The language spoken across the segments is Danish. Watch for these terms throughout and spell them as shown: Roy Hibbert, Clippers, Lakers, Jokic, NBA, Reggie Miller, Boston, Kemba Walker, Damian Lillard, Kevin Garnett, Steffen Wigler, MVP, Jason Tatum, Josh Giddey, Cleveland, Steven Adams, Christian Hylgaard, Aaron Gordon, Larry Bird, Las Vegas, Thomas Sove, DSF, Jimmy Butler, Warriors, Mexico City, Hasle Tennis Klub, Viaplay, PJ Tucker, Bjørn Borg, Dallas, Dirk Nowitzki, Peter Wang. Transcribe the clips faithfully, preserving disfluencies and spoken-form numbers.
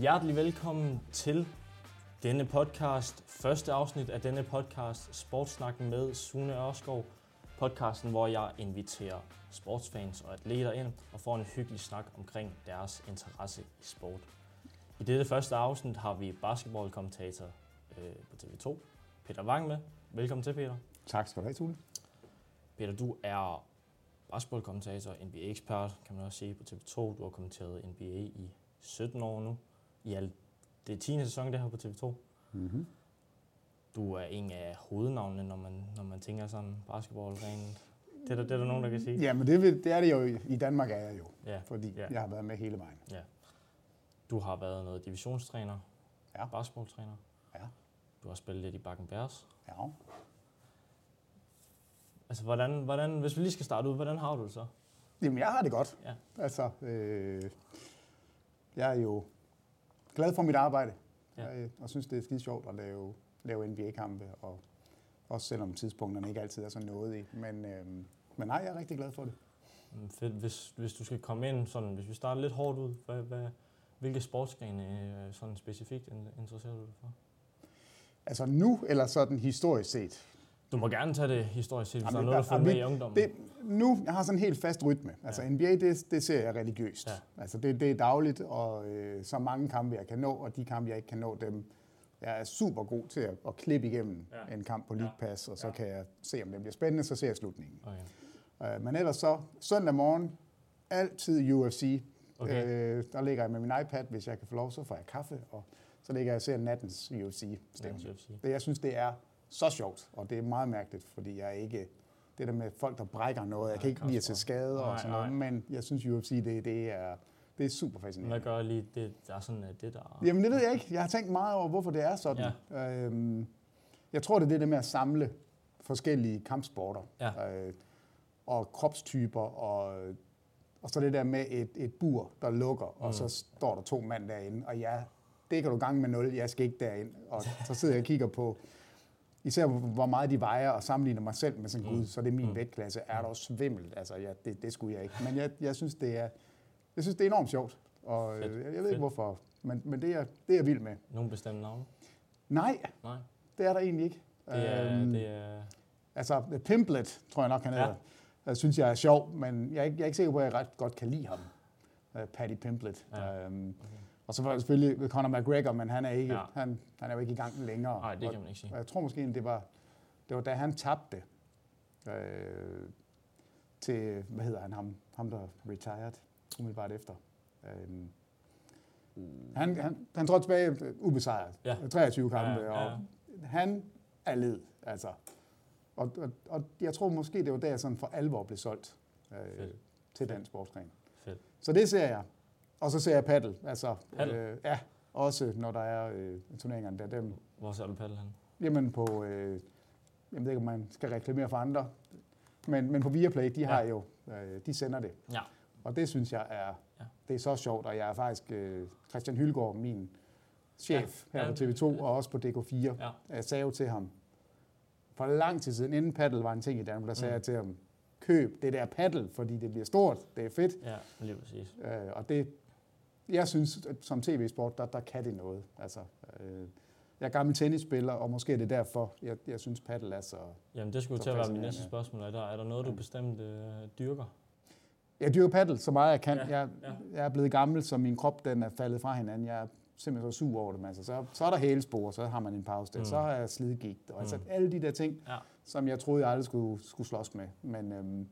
Hjertelig velkommen til denne podcast, første afsnit af denne podcast, Sportssnakken med Sune Ørskov. Podcasten, hvor jeg inviterer sportsfans og atleter ind og får en hyggelig snak omkring deres interesse i sport. I dette første afsnit har vi basketballkommentator øh, på T V to, Peter Wang med. Velkommen til, Peter. Tak skal du have, Sune. Peter, du er basketballkommentator, N B A-ekspert, kan man også sige, på T V to. Du har kommenteret N B A i sytten år nu. I alt det tiende sæson, det her på T V to. Mm-hmm. Du er en af hovednavnene, når man, når man tænker sådan basketball rent. Det er der, det er der nogen, der kan sige. Ja, men det, det er det jo. I Danmark er jeg jo, ja, fordi ja. jeg har været med hele vejen. Ja. Du har været noget divisionstræner, ja. basketballtræner. Ja. Du har spillet lidt i Bakken Bears. Ja. Altså, hvordan, hvordan, hvis vi lige skal starte ud, hvordan har du det så? Jamen, jeg har det godt. Ja. Altså, øh, jeg er jo glad for mit arbejde, ja. jeg, og synes, det er skide sjovt at lave, lave N B A-kampe, og også selvom tidspunkterne ikke altid er så nådige. Men, øh, men nej, jeg er rigtig glad for det. Fedt. Hvis, hvis du skal komme ind, sådan, hvis vi starter lidt hårdt ud, hvad, hvad, hvilke sportsgrene sådan specifikt interesserer du dig for? Altså nu, eller sådan historisk set? Du må gerne tage det historisk set, hvis jamen, der er noget, der følger med i ungdommen. Det, nu, jeg har sådan en helt fast rytme. Altså ja. N B A, det, det ser jeg religiøst. Ja. Altså det, det er dagligt, og øh, så mange kampe, jeg kan nå, og de kampe, jeg ikke kan nå, dem jeg er super god til at, at klippe igennem ja. en kamp på League Pass, og så ja. kan jeg se, om den bliver spændende, så ser jeg slutningen. Okay. Øh, men ellers så, søndag morgen, altid U F C. Okay. Øh, der ligger jeg med min iPad, hvis jeg kan få lov, så får jeg kaffe, og så ligger jeg og ser nattens U F C-stemme. Det, jeg synes, det er så sjovt, og det er meget mærkeligt, fordi jeg ikke... Det der med folk, der brækker noget, jeg kan ikke lide til skader og sådan noget, men jeg synes U F C, det, det, er, det er super fascinerende. Hvad gør lige det, der er sådan det der? Jamen det ved jeg ikke. Jeg har tænkt meget over, hvorfor det er sådan. Ja. Øhm, jeg tror, det er det der med at samle forskellige kampsporter ja. øh, og kropstyper, og, og så det der med et, et bur, der lukker, og mm. så står der to mand derinde, og ja, det kan du gange med nul, jeg skal ikke derind, og så sidder jeg og kigger på... Især hvor meget de vejer og sammenligner mig selv med sådan en mm. gud, så det er min mm. vægtklasse, er dog svimmelt. Altså, ja, det, det skulle jeg ikke. Men jeg, jeg, synes, det er, jeg synes, det er enormt sjovt, og Fedt. jeg, jeg ved Fedt. ikke hvorfor, men, men det, er, det er jeg vild med. Nogle bestemte navne? Nej, Nej, det er der egentlig ikke. Det er, øhm, det er... Altså, Pimplet, tror jeg nok, han ja. hedder. Jeg synes, jeg er sjov, men jeg er, ikke, jeg er ikke sikker på, at jeg ret godt kan lide ham. Uh, Patty Pimplet. Ja. Øhm, okay. Og så var det selvfølgelig Conor McGregor, men han er, ikke, ja. han, han er jo ikke i gang længere. Nej, det kan man ikke sige. Jeg tror måske, det var, det var da han tabte øh, til, hvad hedder han, ham, ham der retired umiddelbart efter. Øh, han, han, han trådte tilbage ubesejret, ja. treogtyve kampe, ja, ja, ja. og han er led, altså. Og, og, og jeg tror måske, det var da jeg sådan for alvor blev solgt øh, til den sportsgren. Så det ser jeg. Og så ser jeg paddel, altså øh, ja, også når der er øh, turneringerne der dem. Hvor ser du paddel hen? Jamen på, øh, jeg ved ikke om man skal reklamere for andre, men men på Viaplay, de ja. har jo, øh, de sender det. Ja. Og det synes jeg er, ja. det er så sjovt, og jeg er faktisk øh, Christian Hylgaard, min chef ja. her ja. på T V to ja. og også på D K fire, ja. jeg sagde jo til ham for lang tid siden, inden paddel var en ting i Danmark, der sagde mm. jeg til ham, køb det der paddel, fordi det bliver stort, det er fedt. Ja, lige præcis. Øh, og det Jeg synes, at som tv-sport, der, der kan det noget. Altså, øh, jeg er gammel tennisspiller, og måske er det derfor, jeg, jeg synes, paddel er så... Jamen, det skulle til at være mit næste spørgsmål. Er der, er der noget, du bestemt øh, dyrker? Jeg dyrker paddel så meget, jeg kan. Ja, jeg, ja. jeg er blevet gammel, så min krop den er faldet fra hinanden. Jeg er simpelthen så sur over det. Altså, så, så er der hælespor, så har man en pause der. Mm. Så har jeg slidgigt. Og altså, mm. alle de der ting, ja. som jeg troede, jeg aldrig skulle, skulle slås med. Men øhm,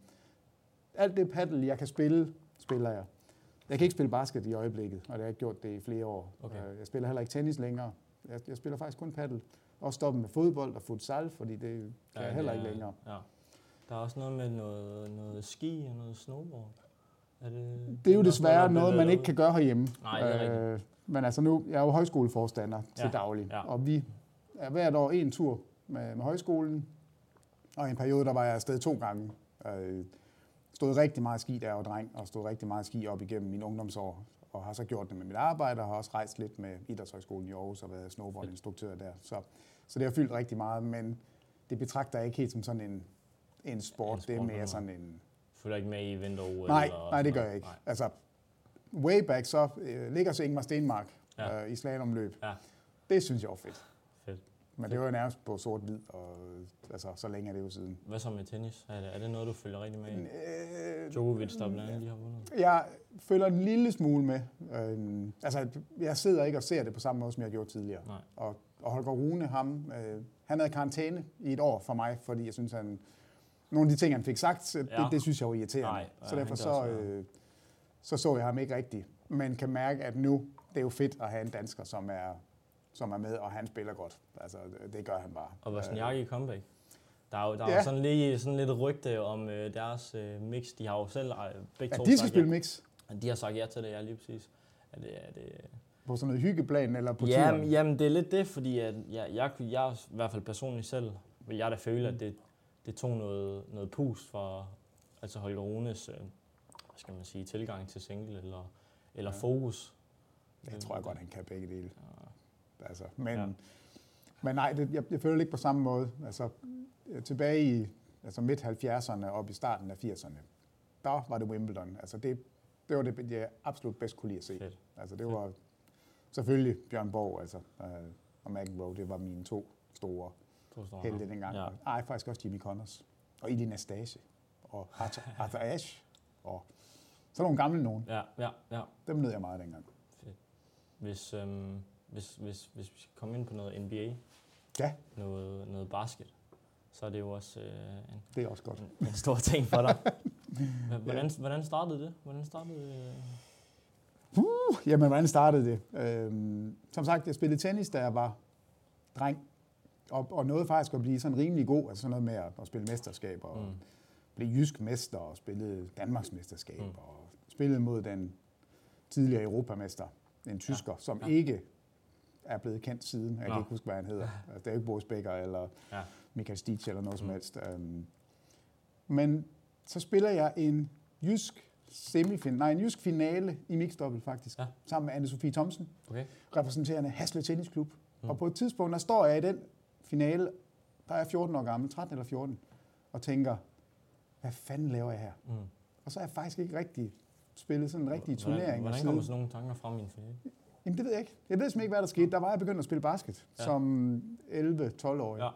alt det paddel, jeg kan spille, spiller jeg. Jeg kan ikke spille basket i øjeblikket, og det har jeg gjort det i flere år. Okay. Jeg spiller heller ikke tennis længere. Jeg, jeg spiller faktisk kun paddel. Og stoppet med fodbold og futsal, fordi det kan ja, jeg heller ja, ikke længere. Ja. Der er også noget med noget, noget ski og noget snowboard. Er det, det er jo desværre noget, man ikke kan gøre herhjemme. Nej, det er øh, men altså nu, jeg er jo højskoleforstander ja. til daglig, ja. og vi er hvert år en tur med, med højskolen. Og i en periode, der var jeg afsted to gange. Øh, stod rigtig meget ski, der og dreng, og stod rigtig meget ski op igennem mine ungdomsår, og har så gjort det med mit arbejde, og har også rejst lidt med Idrætshøjskolen i Aarhus, og været snowboardinstruktør der. Så, så det har fyldt rigtig meget, men det betragter jeg ikke helt som sådan en, en, sport. en sport. Det er mere sådan en... Følger ikke med i vinter-O L? Nej, nej, det gør jeg ikke. Nej. Altså, way back, så øh, ligger så Ingmar Stenmark ja. øh, i slalomløb. Ja. Det synes jeg var fedt. Fedt. Men fedt. Det var jo nærmest på sort-hvid, og altså, så længe er det jo siden. Hvad så med tennis? Er det, er det noget, du følger rigtig med i? Øh, Djokovic, der blandt andet, de har vundet? Jeg følger en lille smule med. Øh, altså, jeg sidder ikke og ser det på samme måde, som jeg gjorde tidligere. Nej. Og, og Holger Rune, ham, øh, han havde karantæne i et år for mig, fordi jeg synes, han... Nogle af de ting, han fik sagt, ja. det, det synes jeg var irriterende. Nej, så derfor så, øh, så så jeg ham ikke rigtigt. Men kan mærke, at nu det er jo fedt at have en dansker, som er, som er med, og han spiller godt. Altså, det gør han bare. Og Wozniacki i comeback. Der er jo der ja. er sådan, lige, sådan lidt rygte om øh, deres øh, mix. De har jo selv øh, begge ja, to de skal spille ja. mix. De har sagt ja til det, ja, lige præcis. Er det, er det... På sådan noget hyggeplan eller på turen? Jamen, jamen, det er lidt det, fordi at, ja, jeg, jeg, jeg i hvert fald personligt selv, jeg der føler, at det Det tog noget, noget pus fra altså Holger Runes øh, skal man sige, tilgang til single eller, eller ja. fokus. Jeg tror jeg godt, han kan begge dele. Ja. Altså, men, ja. men nej, det, jeg, jeg føler det ikke på samme måde. Altså, tilbage i altså midt halvfjerdserne op i starten af firserne, der var det Wimbledon. Altså, det, det var det, jeg absolut bedst kunne lide at se. Fedt. Altså, det Fedt. var selvfølgelig Bjørn Borg altså, øh, og McEnroe, det var mine to store helte dengang. Ja. Ej, faktisk også Jimmy Connors, og Ilie Nastase, og Arthur, Arthur Ashe, og så nogle gamle nogen. Ja, ja, ja. Dem nød jeg meget dengang. Fedt. Hvis, øhm, hvis, hvis, hvis vi kommer ind på noget N B A, ja. noget, noget basket, så er det jo også, øh, en, det er også godt. En, en stor ting for dig. Hvordan, ja. hvordan startede det? Hvordan startede uh, jamen, hvordan startede det? Øhm, som sagt, jeg spillede tennis, da jeg var dreng. Og, og nåede faktisk at blive sådan rimelig god, altså sådan noget med at, at spille mesterskaber, og mm. blive jysk mester, og spille Danmarks mesterskab, mm. og spillede mod den tidligere europamester, en tysker, ja. som ja. ikke er blevet kendt siden. Jeg Nå. kan ikke huske, hvad han hedder. Altså, det er jo ikke Boris Becker, eller ja. Michael Stich, eller noget mm. som helst. Um, men så spiller jeg en jysk semifinale, nej, en jysk finale i mixdouble faktisk, ja. sammen med Anne-Sophie Thomsen, okay. repræsenterende Hasle Tennis Klub. Mm. Og på et tidspunkt, der står jeg i den finale, der er jeg fjorten år gammel, tretten eller fjorten, og tænker, hvad fanden laver jeg her? Mm. Og så er jeg faktisk ikke rigtig spillet sådan en rigtig turnering. Hvordan kommer sådan nogle tanker frem i en finale? Jamen det ved jeg ikke. Jeg ved simpelthen ikke, hvad der skete. Der var jeg begyndt at spille basket ja. som elleve-tolv-årig. Ja.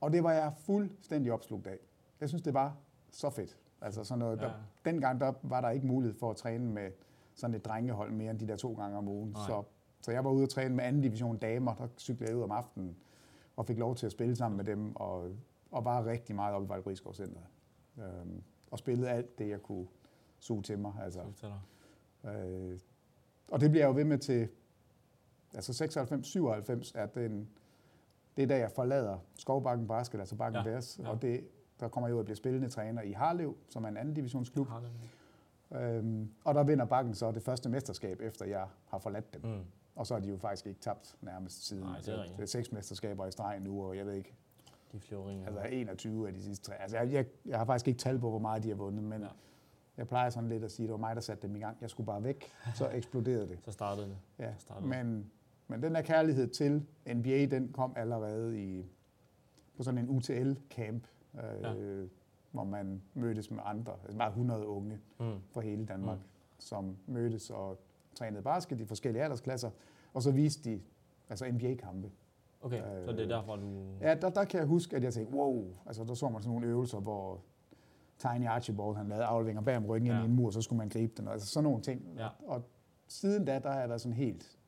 Og det var jeg fuldstændig opslugt af. Jeg synes, det var så fedt. Altså sådan noget, ja. der, dengang der var der ikke mulighed for at træne med sådan et drengehold mere end de der to gange om ugen. Så, så jeg var ude og træne med anden division damer, der cyklede jeg ud om aftenen. Og fik lov til at spille sammen med dem, og, og var rigtig meget oppe i Vejle Briskovcenteret. Øhm, og spillede alt det, jeg kunne suge til mig. Altså. Øh, og det bliver jeg jo ved med til, altså seksoghalvfems syvoghalvfems, at den, det er da jeg forlader Skovbakken Basket, altså Bakken ja, Bears, ja. og det, der kommer jeg ud og bliver spillende træner i Harlev, som er en anden divisionsklub. Øhm, og der vinder Bakken så det første mesterskab, efter jeg har forladt dem. Mm. Og så har de jo faktisk ikke tabt nærmest siden. Nej, det er rigtigt. Det er seks mesterskaber i streg nu, og jeg ved ikke. De flyver ind. Altså enogtyve af de sidste tre. Altså jeg, jeg, jeg har faktisk ikke tal på, hvor meget de har vundet, men ja. jeg plejer sådan lidt at sige, at det var mig, der satte dem i gang. Jeg skulle bare væk, så eksploderede det. Så startede det. Ja, så startede men, men den der kærlighed til N B A, den kom allerede i, på sådan en U T L-camp, øh, ja. hvor man mødtes med andre. Altså bare hundrede unge mm. fra hele Danmark, mm. som mødtes og trænede basket i forskellige aldersklasser, og så viste de altså N B A-kampe. Okay, øh, så det er derfor, du... Ja, der, der kan jeg huske, at jeg tænkte, wow, altså der så man sådan nogle øvelser, hvor Tiny Archibald, han lavede afleveringer bag om ryggen ja. ind i en mur, så skulle man gribe den, altså sådan nogle ting. Ja. Og siden da, der har jeg været sådan helt,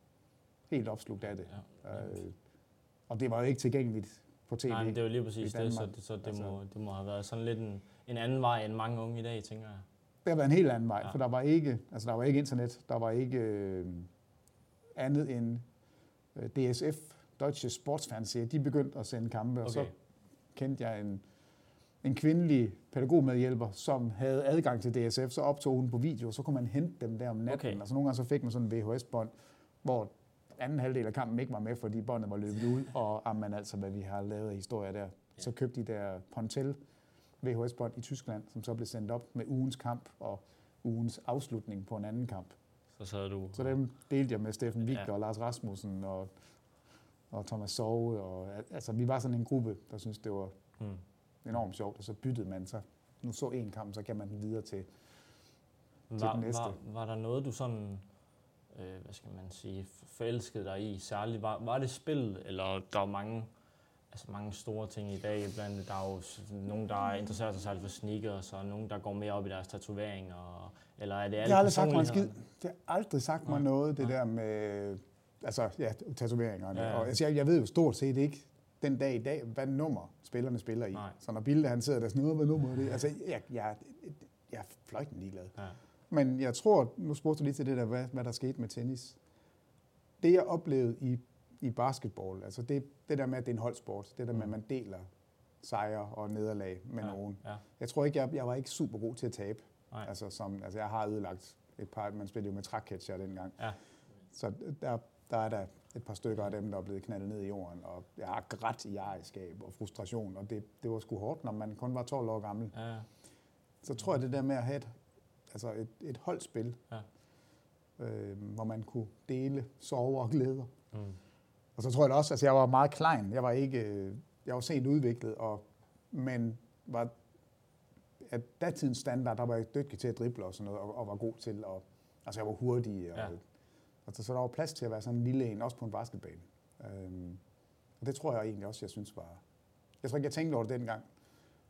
helt opslugt af det. Ja. Øh, og det var jo ikke tilgængeligt på tv. Nej, det var jo lige præcis det, så, det, så det, altså, må, det må have været sådan lidt en, en anden vej end mange unge i dag, tænker jeg. Det har været en helt anden vej, ja. for der var ikke, altså der var ikke internet, der var ikke øh, andet end øh, D S F, Deutsche Sportsfernsehen, de begyndte at sende kampe, okay. og så kendte jeg en, en kvindelig pædagogmedhjælper, som havde adgang til D S F, så optog hun på video, og så kunne man hente dem der om natten, okay. altså nogle gange så fik man sådan en V H S-bånd, hvor anden halvdel af kampen ikke var med, fordi båndet var løbet ud, og ah, man altså, hvad vi har lavet af historier der, ja. så købte de der Pontel, V H S-bånd i Tyskland, som så blev sendt op med ugens kamp og ugens afslutning på en anden kamp. Så sad du... Så dem delte jeg med Steffen Wigler ja. og Lars Rasmussen og, og Thomas Sove. Og, altså, vi var sådan en gruppe, der syntes, det var mm. enormt sjovt, og så byttede man sig. Nu så en kamp, så kan man den videre til, var, til den næste. Var, var der noget, du sådan øh, hvad skal man sige, forelskede dig i? Særligt var, var det spillet, eller der er mange, altså mange store ting i dag, blandt der er jo nogen, der interesserer sig særligt for sneakers, og nogen, der går mere op i deres tatoveringer, og, eller er det alle personligheder? Skid. Det har aldrig sagt mig noget, det der med, altså ja, tatoveringerne. Ja, ja. Og, altså, jeg, jeg ved jo stort set ikke, den dag i dag, hvad nummer spillerne spiller i. Nej. Så når Bilde, han sidder der sådan, hvad nummer er det? Altså, jeg, jeg, jeg er fløjten ligeglad. Ja. Men jeg tror, nu spurgte du lige til det der, hvad, hvad der skete med tennis. Det, jeg oplevede i, i basketball, altså det, det der med, at det er en holdsport, det der med, at man deler sejre og nederlag med ja. nogen. Ja. Jeg tror ikke, jeg, jeg var ikke super god til at tabe. Altså, som, altså, jeg har ødelagt et par, man spillede jo med trækketcher dengang. Ja. Så der, der er der et par stykker af dem, der er blevet knaldet ned i jorden, og jeg har grædt i ejerskab og frustration, og det, det var sgu hårdt, når man kun var tolv år gammel. Ja. Så tror jeg, det der med at have et, altså et, et holdspil, ja. øh, hvor man kunne dele sorger og glæder. Mm. Og så tror jeg også, altså jeg var meget klein, jeg var ikke, jeg var sent udviklet, og, men var at datidens standard, der var jeg dygtig til at drible og sådan noget, og, og var god til, og, altså jeg var hurtig, og, ja. Altså, så der var plads til at være sådan en lille en, også på en basketbane. Øhm, og det tror jeg egentlig også, jeg synes var... Jeg tror ikke, jeg tænkte over det dengang,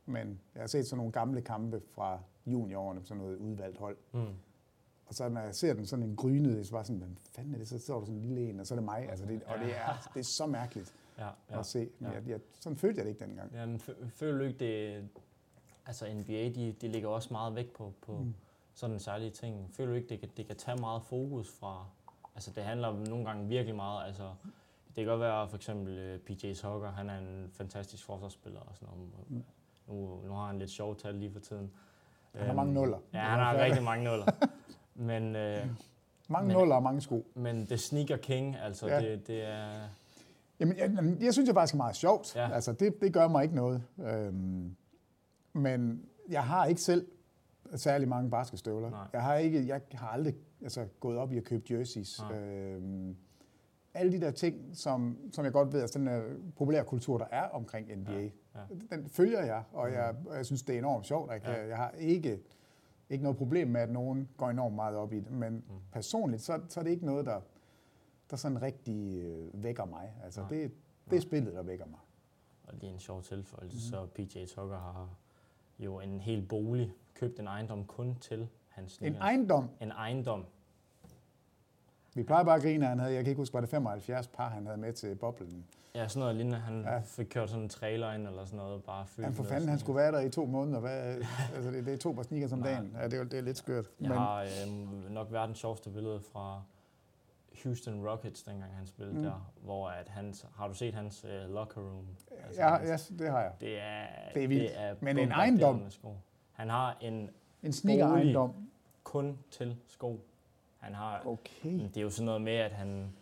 men jeg har set sådan nogle gamle kampe fra juniorårene, sådan noget udvalgt hold. Mm. Og så når jeg ser dem sådan en grynede, så var sådan, hvad fanden er det? Så står der sådan en lille en, og så er det mig. Altså, det, og det er, det er så mærkeligt ja, ja, at se. Men ja. jeg, jeg, sådan følte jeg det ikke dengang. Ja, men føler du ikke det... Altså N B A, de, de ligger også meget vægt på, på mm. sådan særlige ting. Føler du ikke, det kan, det kan tage meget fokus fra... Altså, det handler nogle gange virkelig meget, altså, det kan godt være for eksempel P J Tucker, han er en fantastisk forsvarsspiller og sådan noget. Nu, nu har han lidt sjovt tal lige for tiden. Han har mange nuller. Ja, han har rigtig mange nuller. Men, øh, mange men, nuller og mange sko. Men det sneaker king, altså, ja. det, det er... Jamen, jeg, jeg synes, det er faktisk meget sjovt. Ja. Altså, det, det gør mig ikke noget. Øhm, men jeg har ikke selv særlig mange basketstøvler. Nej. Jeg har ikke, jeg har aldrig altså, gået op i at købe jerseys. Øhm, alle de der ting, som, som jeg godt ved, altså den der populære kultur, der er omkring N B A, ja. Ja. Den følger jeg, og jeg, jeg synes, det er enormt sjovt. Jeg, kan, ja. jeg har ikke, ikke noget problem med, at nogen går enormt meget op i det, men mm. personligt, så, så er det ikke noget, der, der sådan rigtig øh, vækker mig. Altså, det, det er Nej. spillet, der vækker mig. Og det er en sjov tilføjelse, mm. så P J Tucker har jo en hel bolig, købt en ejendom kun til hans sneakers. En ejendom? En ejendom. Vi plejer bare at grine, han havde, jeg kan ikke huske, var det femoghalvfjerds par, han havde med til boblen. Ja, sådan noget lignende. Han ja. fik kørt sådan en trailer ind eller sådan noget, bare fyldt. Han for fanden, han skulle være der i to måneder. Hvad, altså, det, det er to par sneakers om dagen. Ja, det, er, det er lidt skørt. Jeg men... har øh, nok verdens sjoveste billede fra Houston Rockets, dengang han spillede mm. der, hvor at hans, har du set hans øh, locker room? Altså, ja, hans, ja, det har jeg. Det er, det er vildt. Det er men en ejendom? Han har en, en sneaker-ejendom kun til sko. Han har, okay. Det er jo sådan noget med, at han,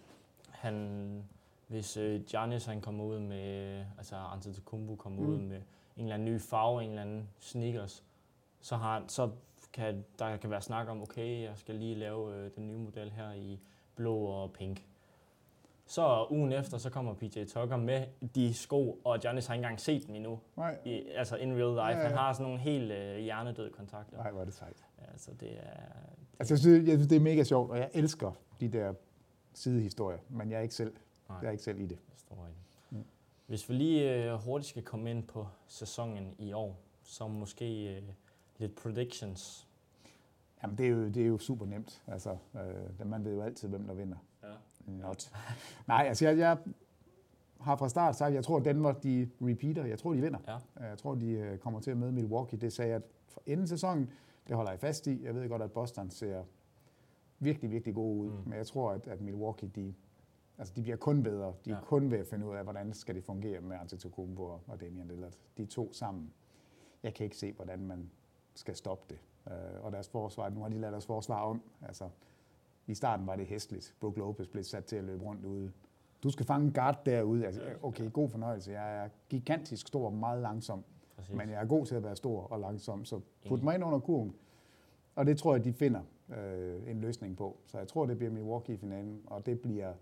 han hvis øh, Giannis han kommer ud med, altså Antetokounmpo kommer mm. ud med en eller anden ny farve, en eller anden sneakers, så, har, så kan der kan være snak om, okay, jeg skal lige lave øh, den nye model her i blå og pink. Så ugen efter, så kommer P J Tucker med de sko, og Giannis har ikke engang set dem endnu. I, altså in real life. Ja, ja. Han har sådan nogle helt øh, hjernedøde kontakter. Nej, hvor er det sejt. Altså, det er... Det altså, jeg synes, jeg synes, det er mega sjovt, og jeg elsker de der sidehistorier, men jeg er ikke selv, Nej, jeg er ikke selv i det. Mm. Hvis vi lige øh, hurtigt skal komme ind på sæsonen i år, som måske øh, lidt predictions. Jamen, det er jo, det er jo super nemt. Altså, øh, man ved jo altid, hvem der vinder. Ja. Not. Nej, altså jeg, jeg har fra start sagt, jeg tror, at Denver, de repeater. Jeg tror, de vinder. Ja. Jeg tror, de kommer til at møde Milwaukee. Det sagde jeg fra inden sæsonen. Det holder jeg fast i. Jeg ved godt, at Boston ser virkelig, virkelig gode ud. Mm. Men jeg tror, at, at Milwaukee, de, altså, de bliver kun bedre. De er ja. kun ved at finde ud af, hvordan skal det fungere med Antetokounmpo og Damian Lillard. De to sammen. Jeg kan ikke se, hvordan man skal stoppe det. Og deres forsvar, nu har de ladt deres forsvar om. Altså, i starten var det hæstligt. Brook Lopez blev sat til at løbe rundt ude. Du skal fange en guard derude. Altså, okay, god fornøjelse. Jeg er gigantisk stor og meget langsom. Præcis. Men jeg er god til at være stor og langsom, så put mig ind under kurven. Og det tror jeg, de finder øh, en løsning på. Så jeg tror, det bliver Milwaukee i finalen, og det bliver,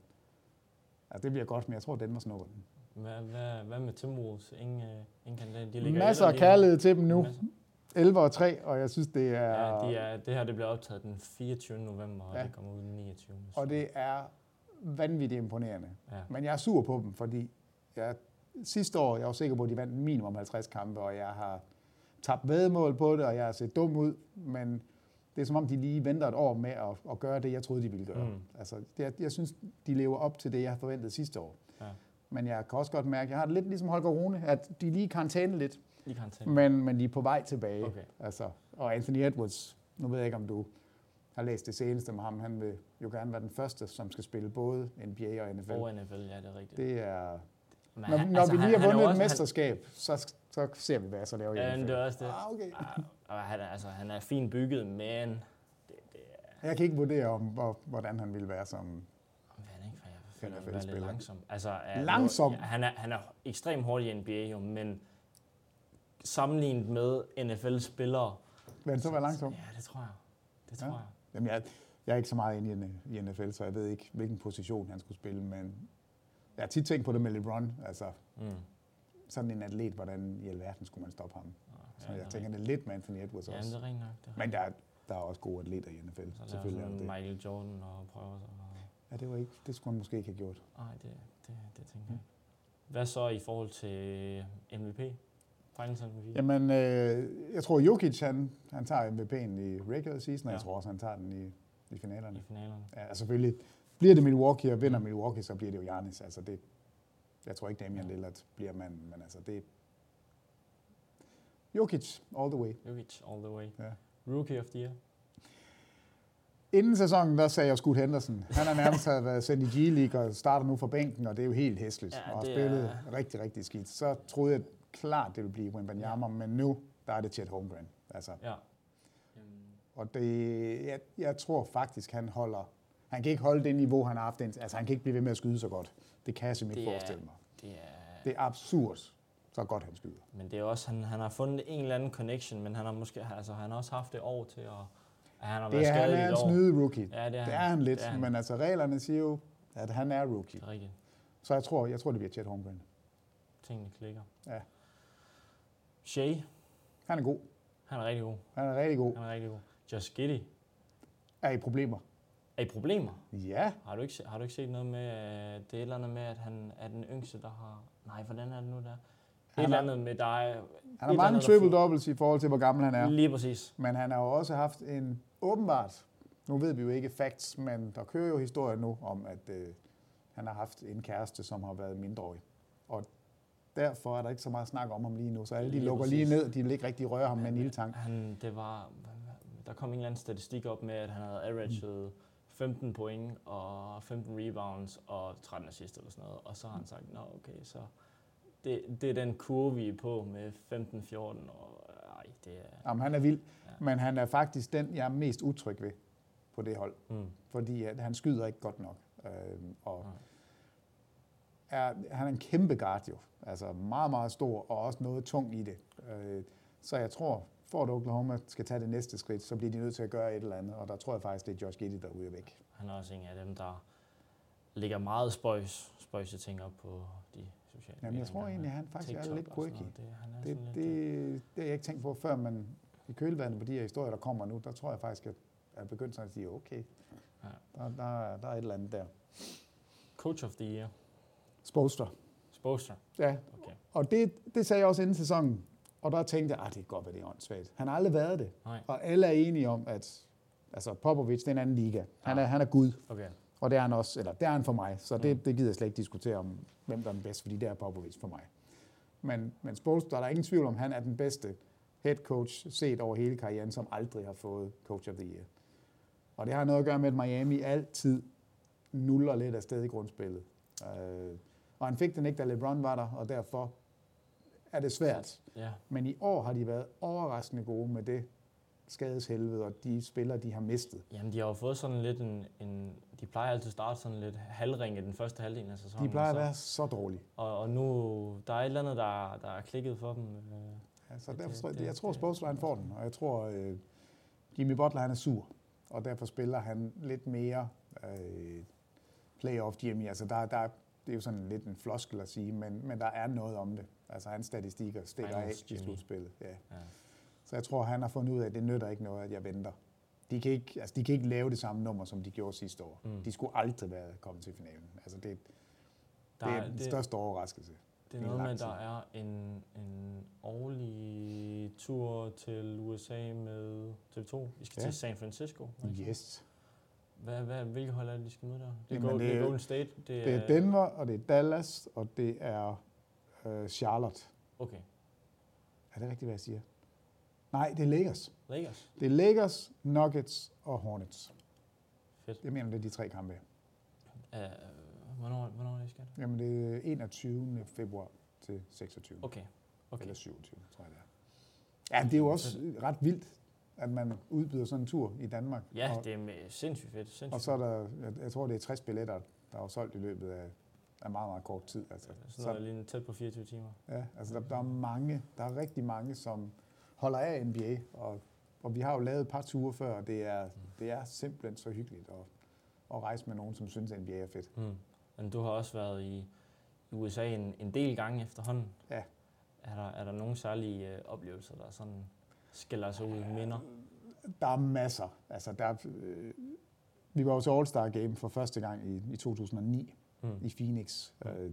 altså, det bliver godt, men jeg tror, Danmark snupper den. Hvad, hvad, hvad med Timberwolves? Ingen, ingen kandidat. De ligger masser af kærlighed til dem nu. elleve og tre, og jeg synes, det er... Ja, de er, det her det bliver optaget den fireogtyvende november, og ja. Det kommer ud den niogtyvende Så. Og det er vanvittigt imponerende. Ja. Men jeg er sur på dem, fordi jeg, sidste år, jeg var sikker på, at de vandt minimum halvtreds kampe, og jeg har tabt væddemål på det, og jeg har set dum ud, men det er som om, de lige venter et år med at, at gøre det, jeg troede, de ville gøre. Mm. Altså, jeg, jeg synes, de lever op til det, jeg forventede sidste år. Ja. Men jeg kan også godt mærke, at jeg har det lidt ligesom Holger Rune, at de lige karantæne lidt, I karantæne. Men, men de er på vej tilbage. Okay. Altså, og Anthony Edwards, nu ved jeg ikke, om du har læst det seneste med ham, han vil jo gerne være den første, som skal spille både N B A og N F L. Og N F L, ja, det er rigtigt. Det er... Men når han, når altså, vi lige har vundet et mesterskab, han... så, så ser vi, hvad så laver i N F L. Ja, det er også det. Ah, okay. Og han, altså, han er fint bygget, men... Det, det er... Jeg kan ikke vurdere, om, hvordan han ville være som... Han er lidt langsom. Altså, er langsom? Noget, ja, han, er, han er ekstremt hurtig i N B A, jo, men sammenlignet med N F L-spillere... Vil han så være langsom? Ja, det tror jeg. Det tror ja. jeg. Jamen, jeg. Jeg er ikke så meget inde i N F L, så jeg ved ikke, hvilken position han skulle spille, men jeg har tit tænkt på det med LeBron. Altså, mm. Sådan en atlet, hvordan i alverden skulle man stoppe ham? Ja, så jeg tænker, det er lidt med Anthony Edwards ja, også. Ja, det er rent nok. Det er men der er, der er også gode atleter i N F L. Så selvfølgelig sådan det. Michael Jordan og prøver sig. Ja, det var ikke. Det skulle han måske ikke have gjort. Nej, det, det, det tænker jeg. Hvad så i forhold til M V P? Finals M V P? Jamen, øh, jeg tror Jokic, han, han tager M V P'en i regular season, og ja. jeg tror også, han tager den i, i finalerne. I finalerne. Ja, selvfølgelig. Bliver det Milwaukee, og vinder mm. Milwaukee, så bliver det jo Giannis. Altså, det, jeg tror ikke, Damian Lillard bliver manden, men altså, det Jokic all the way. Jokic all the way. Ja. Rookie of the year. Inden sæsonen, der sagde jeg Scoot Henderson. Han har nærmest været sendt i G-League og starter nu fra bænken, og det er jo helt hæsligt. Ja, og har spillet er... rigtig, rigtig skidt. Så troede jeg klart, det ville blive Wembanyama, ja. men nu der er det Chet Holmgren. Altså. Ja. Og det, jeg, jeg tror faktisk, han holder... Han kan ikke holde det niveau, han har haft. Altså, han kan ikke blive ved med at skyde så godt. Det kan jeg simpelthen ikke forestille mig. Det er, det er absurd, så godt han skyder. Men det er også, han, han har fundet en eller anden connection, men han har, måske, altså, han har også haft det år til at... Han har det er, han er en snyde rookie. Ja, det, er det er han, han lidt, er han. Men altså reglerne siger jo, at han er rookie. Er så jeg tror, jeg tror, det bliver Chet Holmgren. Tingene klikker. Ja. Shea. Han er god. Han er rigtig god. Han er rigtig god. Han er rigtig god. Josh Giddey. Er I problemer? Er I problemer? Ja. Har du ikke, har du ikke set noget med, det er et eller andet med, at han er den yngste, der har... Nej, hvordan er det nu der? Et eller andet med dig. Han har mange triple-doubles i forhold til, hvor gammel han er. Lige præcis. Men han har jo også haft en åbenbart, nu ved vi jo ikke facts, men der kører jo historier nu om, at øh, han har haft en kæreste, som har været mindreårig. Og derfor er der ikke så meget snak om ham lige nu. Så alle de lige lukker præcis. lige ned, de vil ikke rigtig røre ham han, med en ildtang. Han, det var, der kom en eller anden statistik op med, at han havde averaget mm. femten point og femten rebounds og tretten assists eller sådan noget. Og så har han sagt, nå okay, så... Det, det er den kurve, vi er på med femten fjorten og ej, det er... Jamen, han er vild, ja. men han er faktisk den, jeg er mest utryg ved på det hold. Mm. Fordi at han skyder ikke godt nok. Øh, og er, han er en kæmpe guard jo. Altså meget, meget stor og også noget tung i det. Øh, så jeg tror, for at Oklahoma skal tage det næste skridt, så bliver de nødt til at gøre et eller andet. Og der tror jeg faktisk, det er Josh Giddey, der ryger væk. Han er også en af dem, der ligger meget spøjs, spøjse ting op på de... Jamen, jeg tror egentlig, at han faktisk er lidt quirky. Det, er det, lidt det, det har jeg ikke tænkt på før, men i kølvandet på de her historier, der kommer nu, der tror jeg faktisk, at jeg begyndte sådan at sige, okay, ja. der, der, der er et eller andet der. Coach of the year? Spoelstra. Spoelstra? Ja, okay. Og det, det sagde jeg også inden sæsonen, og der tænkte jeg, at det er godt, at det er åndssvagt. Han har aldrig været det, Nej. og alle er enige om, at altså Popovic, det er en anden liga. Han er, han er Gud. Okay. Og det er han også, eller det er han for mig, så det, det gider jeg slet ikke diskutere om, hvem der er den bedste, fordi det er Popovich for mig. Men, men Spoelstra, der er ingen tvivl om, han er den bedste head coach set over hele karrieren, som aldrig har fået coach of the year. Og det har noget at gøre med, at Miami altid nuller lidt afsted i grundspillet. Øh, og han fik den ikke, da LeBron var der, og derfor er det svært. Yeah. Men i år har de været overraskende gode med det skadeshelvede og de spillere, de har mistet. Jamen, de har jo fået sådan lidt en... en de plejer altid at starte sådan lidt halvringe den første halvdel af sæsonen. De plejer at være så dårlige. Og, og nu, der er et eller andet, der, der er klikket for dem. Ja, så derfor, det, jeg, det, jeg tror, Spoelstra får den, og jeg tror, øh, Jimmy Butler, han er sur, og derfor spiller han lidt mere øh, playoff Jimmy. Altså, der, der, det er jo sådan lidt en floskel at sige, men, men der er noget om det. Altså, hans statistikker stikker af i slutspillet. Ja. Ja. Så jeg tror, han har fundet ud af, at det nytter ikke noget, at jeg venter. De kan ikke, altså, de kan ikke lave det samme nummer, som de gjorde sidste år. Mm. De skulle aldrig være kommet til finalen. Altså, det, der, det er den det, største overraskelse. Det er noget med, at der er en, en årlig tur til U S A med T V to. I skal ja. til San Francisco. Ikke? Yes. Hvad, hvad, hvilke hold er det, de skal møde der? Det er, Jamen, Golden, det er Golden State. Det, det er Denver, og det er Dallas, og det er øh, Charlotte. Okay. Er det rigtigt, hvad jeg siger? Nej, det er Lakers. Lakers. Det er Lakers, Nuggets og Hornets. Fedt. Jeg mener, det er de tre kampe. Uh, hvornår, hvornår er det sket? Jamen, det er enogtyvende februar til seksogtyvende Okay. okay. Eller syvogtyvende tror jeg det er. Ja, det er jo også ret vildt, at man udbyder sådan en tur i Danmark. Ja, og, det er sindssygt fedt. Sindssygt og så er der, jeg, jeg tror, det er tres billetter, der er solgt i løbet af, af meget, meget kort tid. Altså. Så der er lige tæt på fireogtyve timer Ja, altså der, der er mange, der er rigtig mange, som holder af N B A, og, og vi har jo lavet et par ture før, og det er, det er simpelthen så hyggeligt at, at rejse med nogen, som synes, N B A er fedt. Mm. Men du har også været i U S A en, en del gange efterhånden. Ja. Er der, er der nogle særlige øh, oplevelser, der sådan skiller sig ud i minder? Der er masser. Altså, der, øh, vi var jo til All-Star Game for første gang i, i to tusind og ni mm. i Phoenix. Mm. Øh,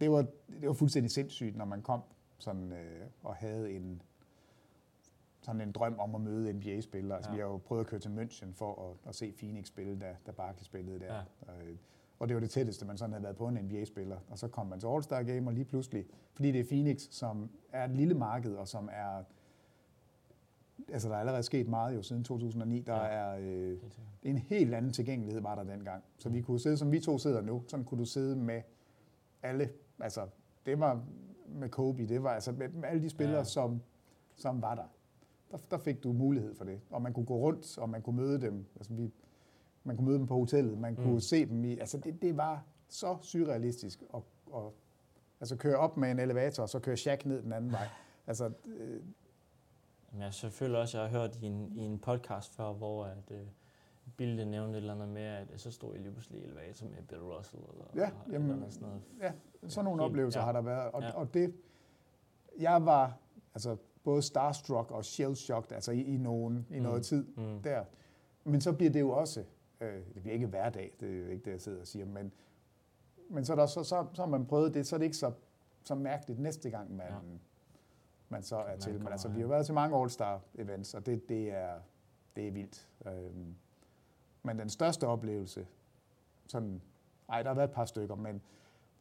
det, var, det var fuldstændig sindssygt, når man kom sådan, øh, og havde en... sådan en drøm om at møde N B A-spillere. Ja. Altså, vi har jo prøvet at køre til München for at, at se Phoenix spille, da, da Barkley spillede der. Ja. Og, og det var det tætteste, man sådan havde været på en N B A-spiller. Og så kom man til All-Star Game, og lige pludselig, fordi det er Phoenix, som er et lille marked, og som er... Altså, der er allerede sket meget jo siden to tusind og ni Der ja. er øh, en helt anden tilgængelighed, var der dengang. Så vi kunne sidde, som vi to sidder nu, sådan kunne du sidde med alle... Altså, det var med Kobe, det var altså med, med alle de spillere, ja. som, som var der. Der, der fik du mulighed for det, og man kunne gå rundt, og man kunne møde dem, altså vi, man kunne møde dem på hotellet, man kunne mm. se dem i, altså det, det var så surrealistisk at, at, at altså køre op med en elevator, og så køre Shaq ned den anden vej. Altså, øh. Jeg selvfølgelig også, jeg har hørt i en, i en podcast før, hvor at, øh, Bilde nævnte et eller andet med, at så stod i lige pludselig elevator med Bill Russell, eller, ja, eller, jamen, eller sådan noget. Ja, sådan nogle helt, oplevelser ja. har der været, og, ja. og det, jeg var, altså, både starstruck og shell-shocked, altså i, i, nogen, i noget mm. tid mm. der. Men så bliver det jo også, øh, det bliver ikke hverdag, det er jo ikke det, jeg sidder og siger, men, men så, der, så, så, så har man prøvet det, så er det ikke så, så mærkeligt næste gang, man, ja. man så er man til. Men altså, vi har været til mange All-Star-events, og det, det, er, det er vildt. Øhm, men den største oplevelse, sådan, ej, der har været et par stykker, men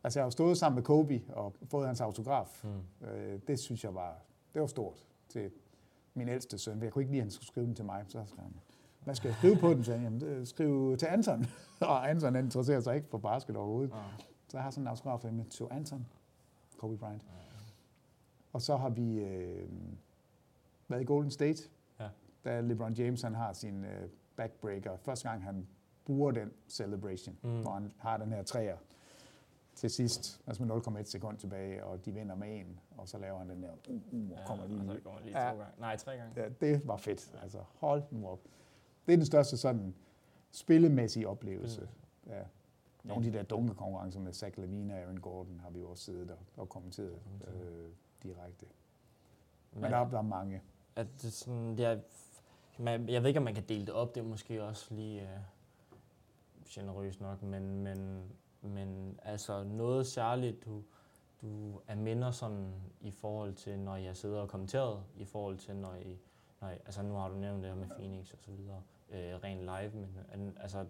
altså, jeg har jo stået sammen med Kobe og fået hans autograf. Mm. Øh, det synes jeg var... Det var stort til min ældste søn. Jeg kunne ikke lide, at han skulle skrive den til mig. Så skrev han, hvad skal jeg skrive på den? Så han, skriv til Anton. Og Anton interesserer sig ikke for basket overhovedet. Ja. Så jeg har sådan en autograf for hende til Anton, Kobe Bryant. Ja. Og så har vi øh, været i Golden State, ja. da LeBron James han har sin øh, backbreaker. Første gang han bruger den celebration, mm. hvor han har den her træer. Til sidst, altså med nul komma et sekund tilbage, og de vinder med en, og så laver han den der, uh, uh, og kommer lige, ja, og går lige ja, to gange. Nej, tre gange. Ja, det var fedt. Ja. Altså, hold nu op. Det er den største sådan spillemæssige oplevelse. Ja. Nogle ja. af de der dunke konkurrencer med Zach LaVine og Aaron Gordon har vi jo også siddet og, og kommenteret øh, direkte. Men, Men der, der er mange. At det sådan, jeg, jeg ved ikke, om man kan dele det op. Det er måske også lige øh, generøst nok, men... men Men altså noget særligt, du, du er minder sådan i forhold til, når jeg sidder og kommenterer, i forhold til, når I, når I, altså nu har du nævnt det her med Phoenix og så videre, øh, rent live, men altså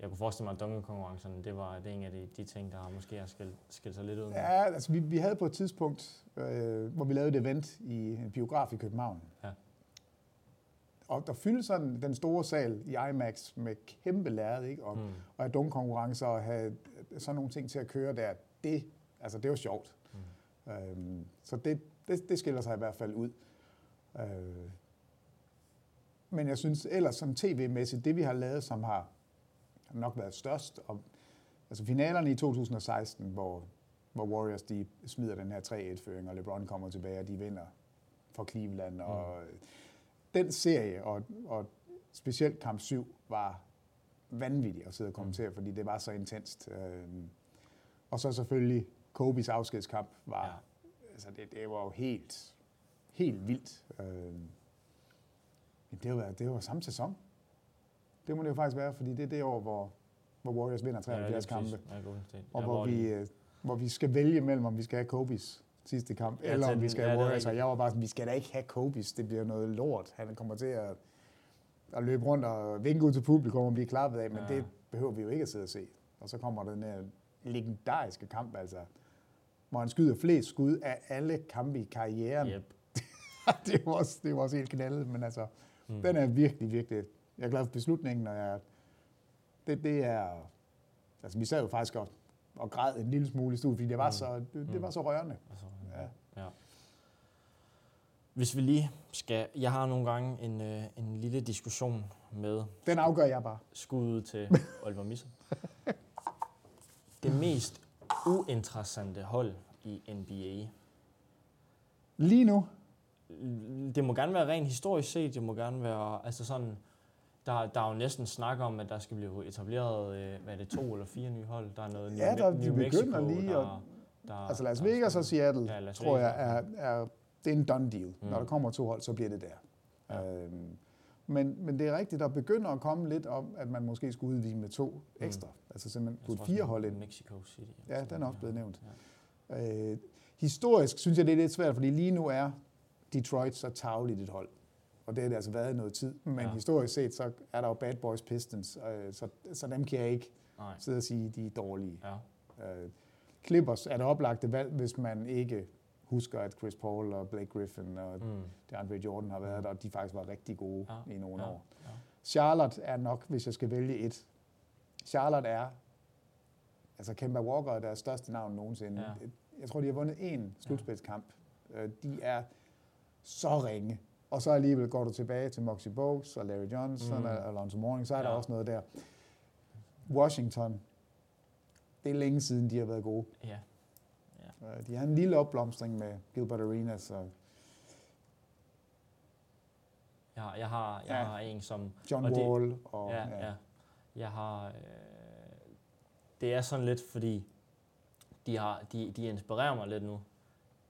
jeg kunne forestille mig, at dungeon-konkurrencerne, det var det en af de, de ting, der måske har skilt, skilt sig lidt ud med. Ja, altså vi, vi havde på et tidspunkt, øh, hvor vi lavede et event i en biograf i København, ja. og der fyldte sådan den store sal i IMAX med kæmpe lærred, ikke? Og, mm. og at dungeon-konkurrencer og have sådan nogle ting til at køre der, det, altså det var sjovt. Mm. Øhm, så det, det, det skiller sig i hvert fald ud. Øh, men jeg synes ellers som tv-mæssigt, det vi har lavet, som har nok været størst, og, altså finalerne i to tusind og seksten hvor, hvor Warriors de smider den her tre et føring og LeBron kommer tilbage, og de vinder for Cleveland, og mm. den serie, og, og specielt kamp syv, var vanvittigt at sidde og kommentere, mm. fordi det var så intenst. Øhm, og så selvfølgelig Kobes afskedskamp var, ja. altså det, det var jo helt, helt vildt. Øh, det har været, det var samme sæson. Det må det jo faktisk være, fordi det er det år, hvor, hvor Warriors vinder treoghalvfjerds ja, kampe. Ja, og hvor vi, øh, hvor vi skal vælge mellem, om vi skal have Kobe's sidste kamp, ja, eller om vi skal have ja, Warriors. Og jeg var bare sådan, vi skal da ikke have Kobe's, det bliver noget lort. Han kommer til at, at løbe rundt og vinke ud til publikum og blive klappet af, men ja. det behøver vi jo ikke at sidde og se. Og så kommer den her legendariske kamp, altså, hvor han skyder flest skud af alle kampe i karrieren. Yep. det, er jo også, det er jo også helt knaldet, men altså, mm. den er virkelig, virkelig... Jeg er glad for beslutningen, og jeg, det, det er... Altså, vi sad jo faktisk og, og græd en lille smule i studiet, fordi det var, mm. så, det, det var så rørende. Altså, ja. Ja. Hvis vi lige skal... Jeg har nogle gange en, øh, en lille diskussion med... Den afgør jeg bare. Skuddet til Oliver Misse. Det mest uinteressante hold i N B A. Lige nu? Det må gerne være rent historisk set. Det må gerne være... Altså sådan... Der, der er jo næsten snak om, at der skal blive etableret, øh, hvad er det, to eller fire nye hold? Der er noget ja, New, der, New de begynder Mexico, lige. Og, der, der, altså Las Vegas og Seattle, ja, Las tror jeg, er, er, det er en done deal. Mm. Når der kommer to hold, så bliver det der. Ja. Øhm, men, men det er rigtigt, der begynder at komme lidt om, at man måske skulle udvide med to ekstra. Mm. Altså simpelthen jeg putte fire hold ind. Mexico City. Ja, den er også blevet nævnt. Ja. Øh, historisk synes jeg, det er lidt svært, fordi lige nu er Detroit så tarveligt et hold. Og det har det altså været i noget tid. Men ja. historisk set, så er der jo Bad Boys Pistons, øh, så, så dem kan jeg ikke Nej. sidde og sige, de er dårlige. Ja. Øh, Clippers er det oplagte valg, hvis man ikke husker, at Chris Paul og Blake Griffin og mm. DeAndre Jordan har været mm. der, og de faktisk var rigtig gode ja. i nogle ja. år. Ja. Charlotte er nok, hvis jeg skal vælge et. Charlotte er, altså Kemba Walker er deres største navn nogensinde. Ja. Jeg tror, de har vundet én slutspilskamp. Ja. De er så ringe. Og så alligevel går du tilbage til Moxie Bogues og Larry Johnson mm. og Alonzo Mourning, så er ja. der også noget der. Washington, det er længe siden, de har været gode. Ja. Ja. De har en lille opblomstring med Gilbert Arenas. Så... Jeg har, jeg har, jeg ja. har en som... John og Wall. Det, og, ja, ja. Ja. Jeg har... Øh, det er sådan lidt, fordi de, har, de, de inspirerer mig lidt nu.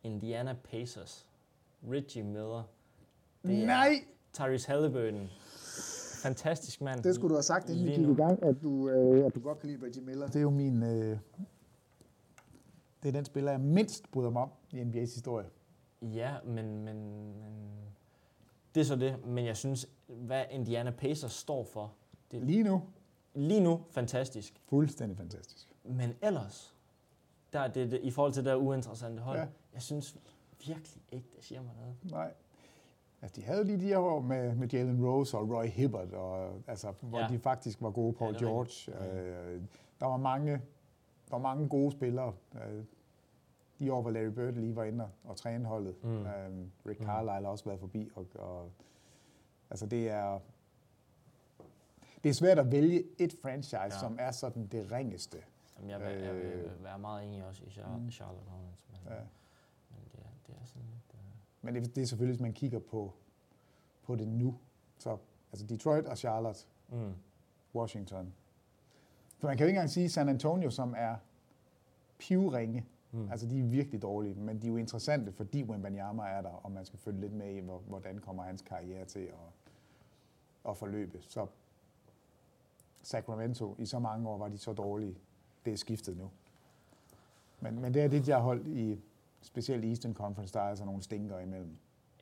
Indiana Pacers. Reggie Miller. Nej! Tyrese Halliburton. Fantastisk mand. Det skulle du have sagt, inden vi gik i gang, at du, øh, at du godt kan lide Reggie Miller. Det er jo min... Øh, det er den spiller, jeg mindst bryder mig om i N B A's historie. Ja, men, men, men... Det er så det. Men jeg synes, hvad Indiana Pacers står for... Det lige nu? Lige nu, fantastisk. Fuldstændig fantastisk. Men ellers, der er det, i forhold til det uinteressante hold, ja. jeg synes virkelig ikke, det siger mig noget. Nej. Altså, de havde lige de her år med, med Jalen Rose og Roy Hibbert, og, altså, hvor ja. de faktisk var gode. Paul ja, George. Øh, der, var mange, der var mange gode spillere. Øh, de år, hvor Larry Bird lige var inde og trænede holdet. Mm. Øh, Rick Carlisle mm. har også været forbi. Og, og, altså, det er, det er svært at vælge et franchise, ja. som er sådan det ringeste. Jamen, jeg, vil, jeg vil være meget enig også i Charlotte Hornets. Mm. Men, ja. men det, er, det er sådan lidt... Men det er selvfølgelig, hvis man kigger på, på det nu. Så altså Detroit og Charlotte, mm. Washington. For man kan jo ikke engang sige San Antonio, som er pivringe. Mm. Altså, de er virkelig dårlige, men de er jo interessante, fordi Wembanyama er der, og man skal følge lidt med i, hvordan kommer hans karriere til at, at forløbe. Så Sacramento, i så mange år var de så dårlige. Det er skiftet nu. Men, men det er det, jeg har holdt i... Specielt i Eastern Conference, der er altså nogle stinker imellem.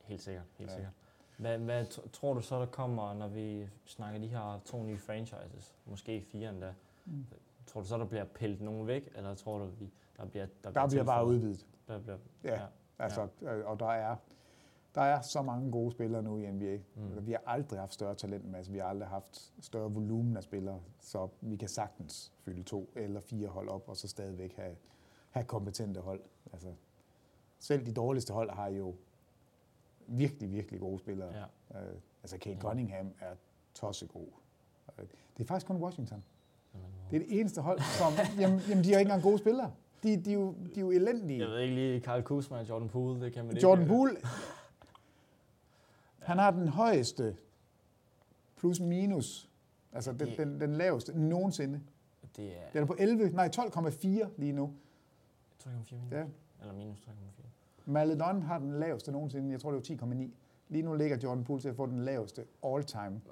Helt sikkert, helt ja. sikkert. Hvad, hvad t- tror du så, der kommer, når vi snakker de her to nye franchises? Måske fire endda. Mm. Tror du så, der bliver pillet nogen væk, eller tror du, vi, der bliver... Der, der bliver, bliver bare udvidet. Der bliver, ja, ja, altså, ja. og der er, der er så mange gode spillere nu i N B A. Mm. Vi har aldrig haft større talentmasse, vi har aldrig haft større volumen af spillere, så vi kan sagtens fylde to eller fire hold op, og så stadigvæk have, have kompetente hold. Altså, selv de dårligste hold har jo virkelig, virkelig gode spillere. Ja. Øh, altså, Kate Cunningham er tossegod. Det er faktisk kun Washington. Jamen, det er det eneste hold, som... jamen, jamen, de har ikke engang gode spillere. De, de, er, jo, de er jo elendige. Jeg ved ikke lige, Karl Kuzma og Jordan Poole, det kan man ikke... Jordan Poole, han har den højeste plus minus, altså den, den, den laveste nogensinde. Det er... Den er på elleve, nej tolv komma fire lige nu. tolv komma fire minus. Ja. Eller minus tre komma fire. Maledon har den laveste nogensinde. Jeg tror, det var ti komma ni. Lige nu ligger Jordan Poole til at få den laveste all-time.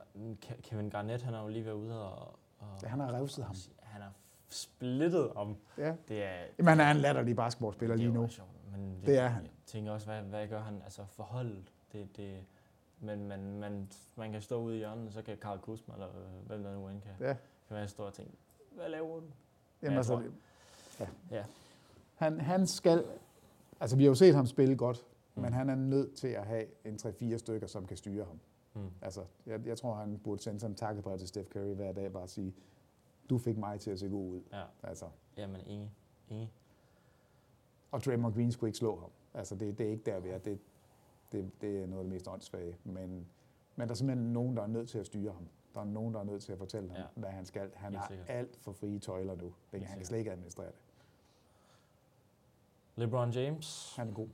Kevin Garnett, han har jo lige været ude og... og ja, han har revset ham. Han har splittet om. Ja. Det er, jamen, han er en latterlig basketballspiller lige nu. Sjovt, men det, det er han. Jeg tænker også, hvad, hvad gør han? Altså, forholdet, det... det men man, man, man kan stå ude i hjørnet, og så kan Karl Kuzma, eller hvem der nu end kan, ja. kan være en stor ting. Hvad laver du? Jamen, altså, det, ja. Ja. Han, han skal... Altså, vi har jo set ham spille godt, mm. men han er nødt til at have en tre fire stykker, som kan styre ham. Mm. Altså, jeg, jeg tror, han burde sende sådan en takkebrev til Steph Curry hver dag, bare at sige, du fik mig til at se god ud. Ja. Altså. Jamen, ingen. ingen. Og Draymond Green skulle ikke slå ham. Altså, det, det er ikke der, vi er. Det, det, det er noget af det mest åndssvage. Men, men der er simpelthen nogen, der er nødt til at styre ham. Der er nogen, der er nødt til at fortælle ham, ja. hvad han skal. Han har alt for frie tøjler nu. Det, han kan slet ikke administrere det. LeBron James. Han er god.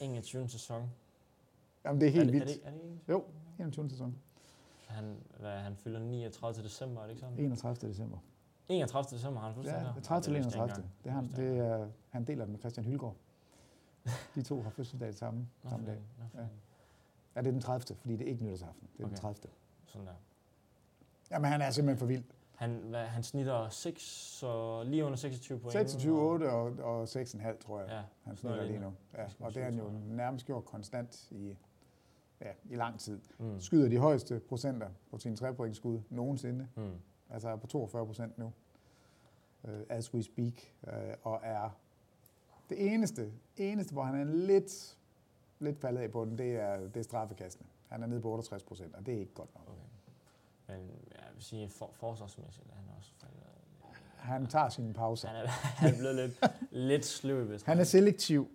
enogtyvende sæson. Jamen, det er helt er det, vildt. Er det, er det jo, enogtyvende sæson. Han, hvad, han fylder niogtredive til december, er det ikke sådan? enogtredivte december. enogtredivte december har han fuldstændig. Ja, tredive til enogtredivte. Det han, det er, han deler det med Christian Hylgaard. De to har fødselsdag samme, samme dag. Ja. ja, det er den tredivte, fordi det er ikke nytårsaften. Det er okay. Den tredivte. Sådan der. Jamen, han er simpelthen for vild. Han, hvad, han snitter seks, så lige under seksogtyve point. seksogtyve komma otte og, og seks komma fem, tror jeg. Ja, han snitter lige nu. Ja, og det har han jo nærmest gjort konstant i, ja, i lang tid. Mm. Skyder de højeste procenter på sin trepointsskud nogensinde. Mm. Altså er på toogfyrre procent nu. Uh, as we speak. Uh, og er det eneste, eneste, hvor han er lidt, lidt faldet af på den, det er, det er straffekastene. Han er nede på otteogtres procent, og det er ikke godt nok. Okay. Men jeg vil sige, for, forsvarsmæssigt er han også faldet. Han tager sine pauser. Han er, han er blevet lidt, lidt sløv. Hvis han er selektiv.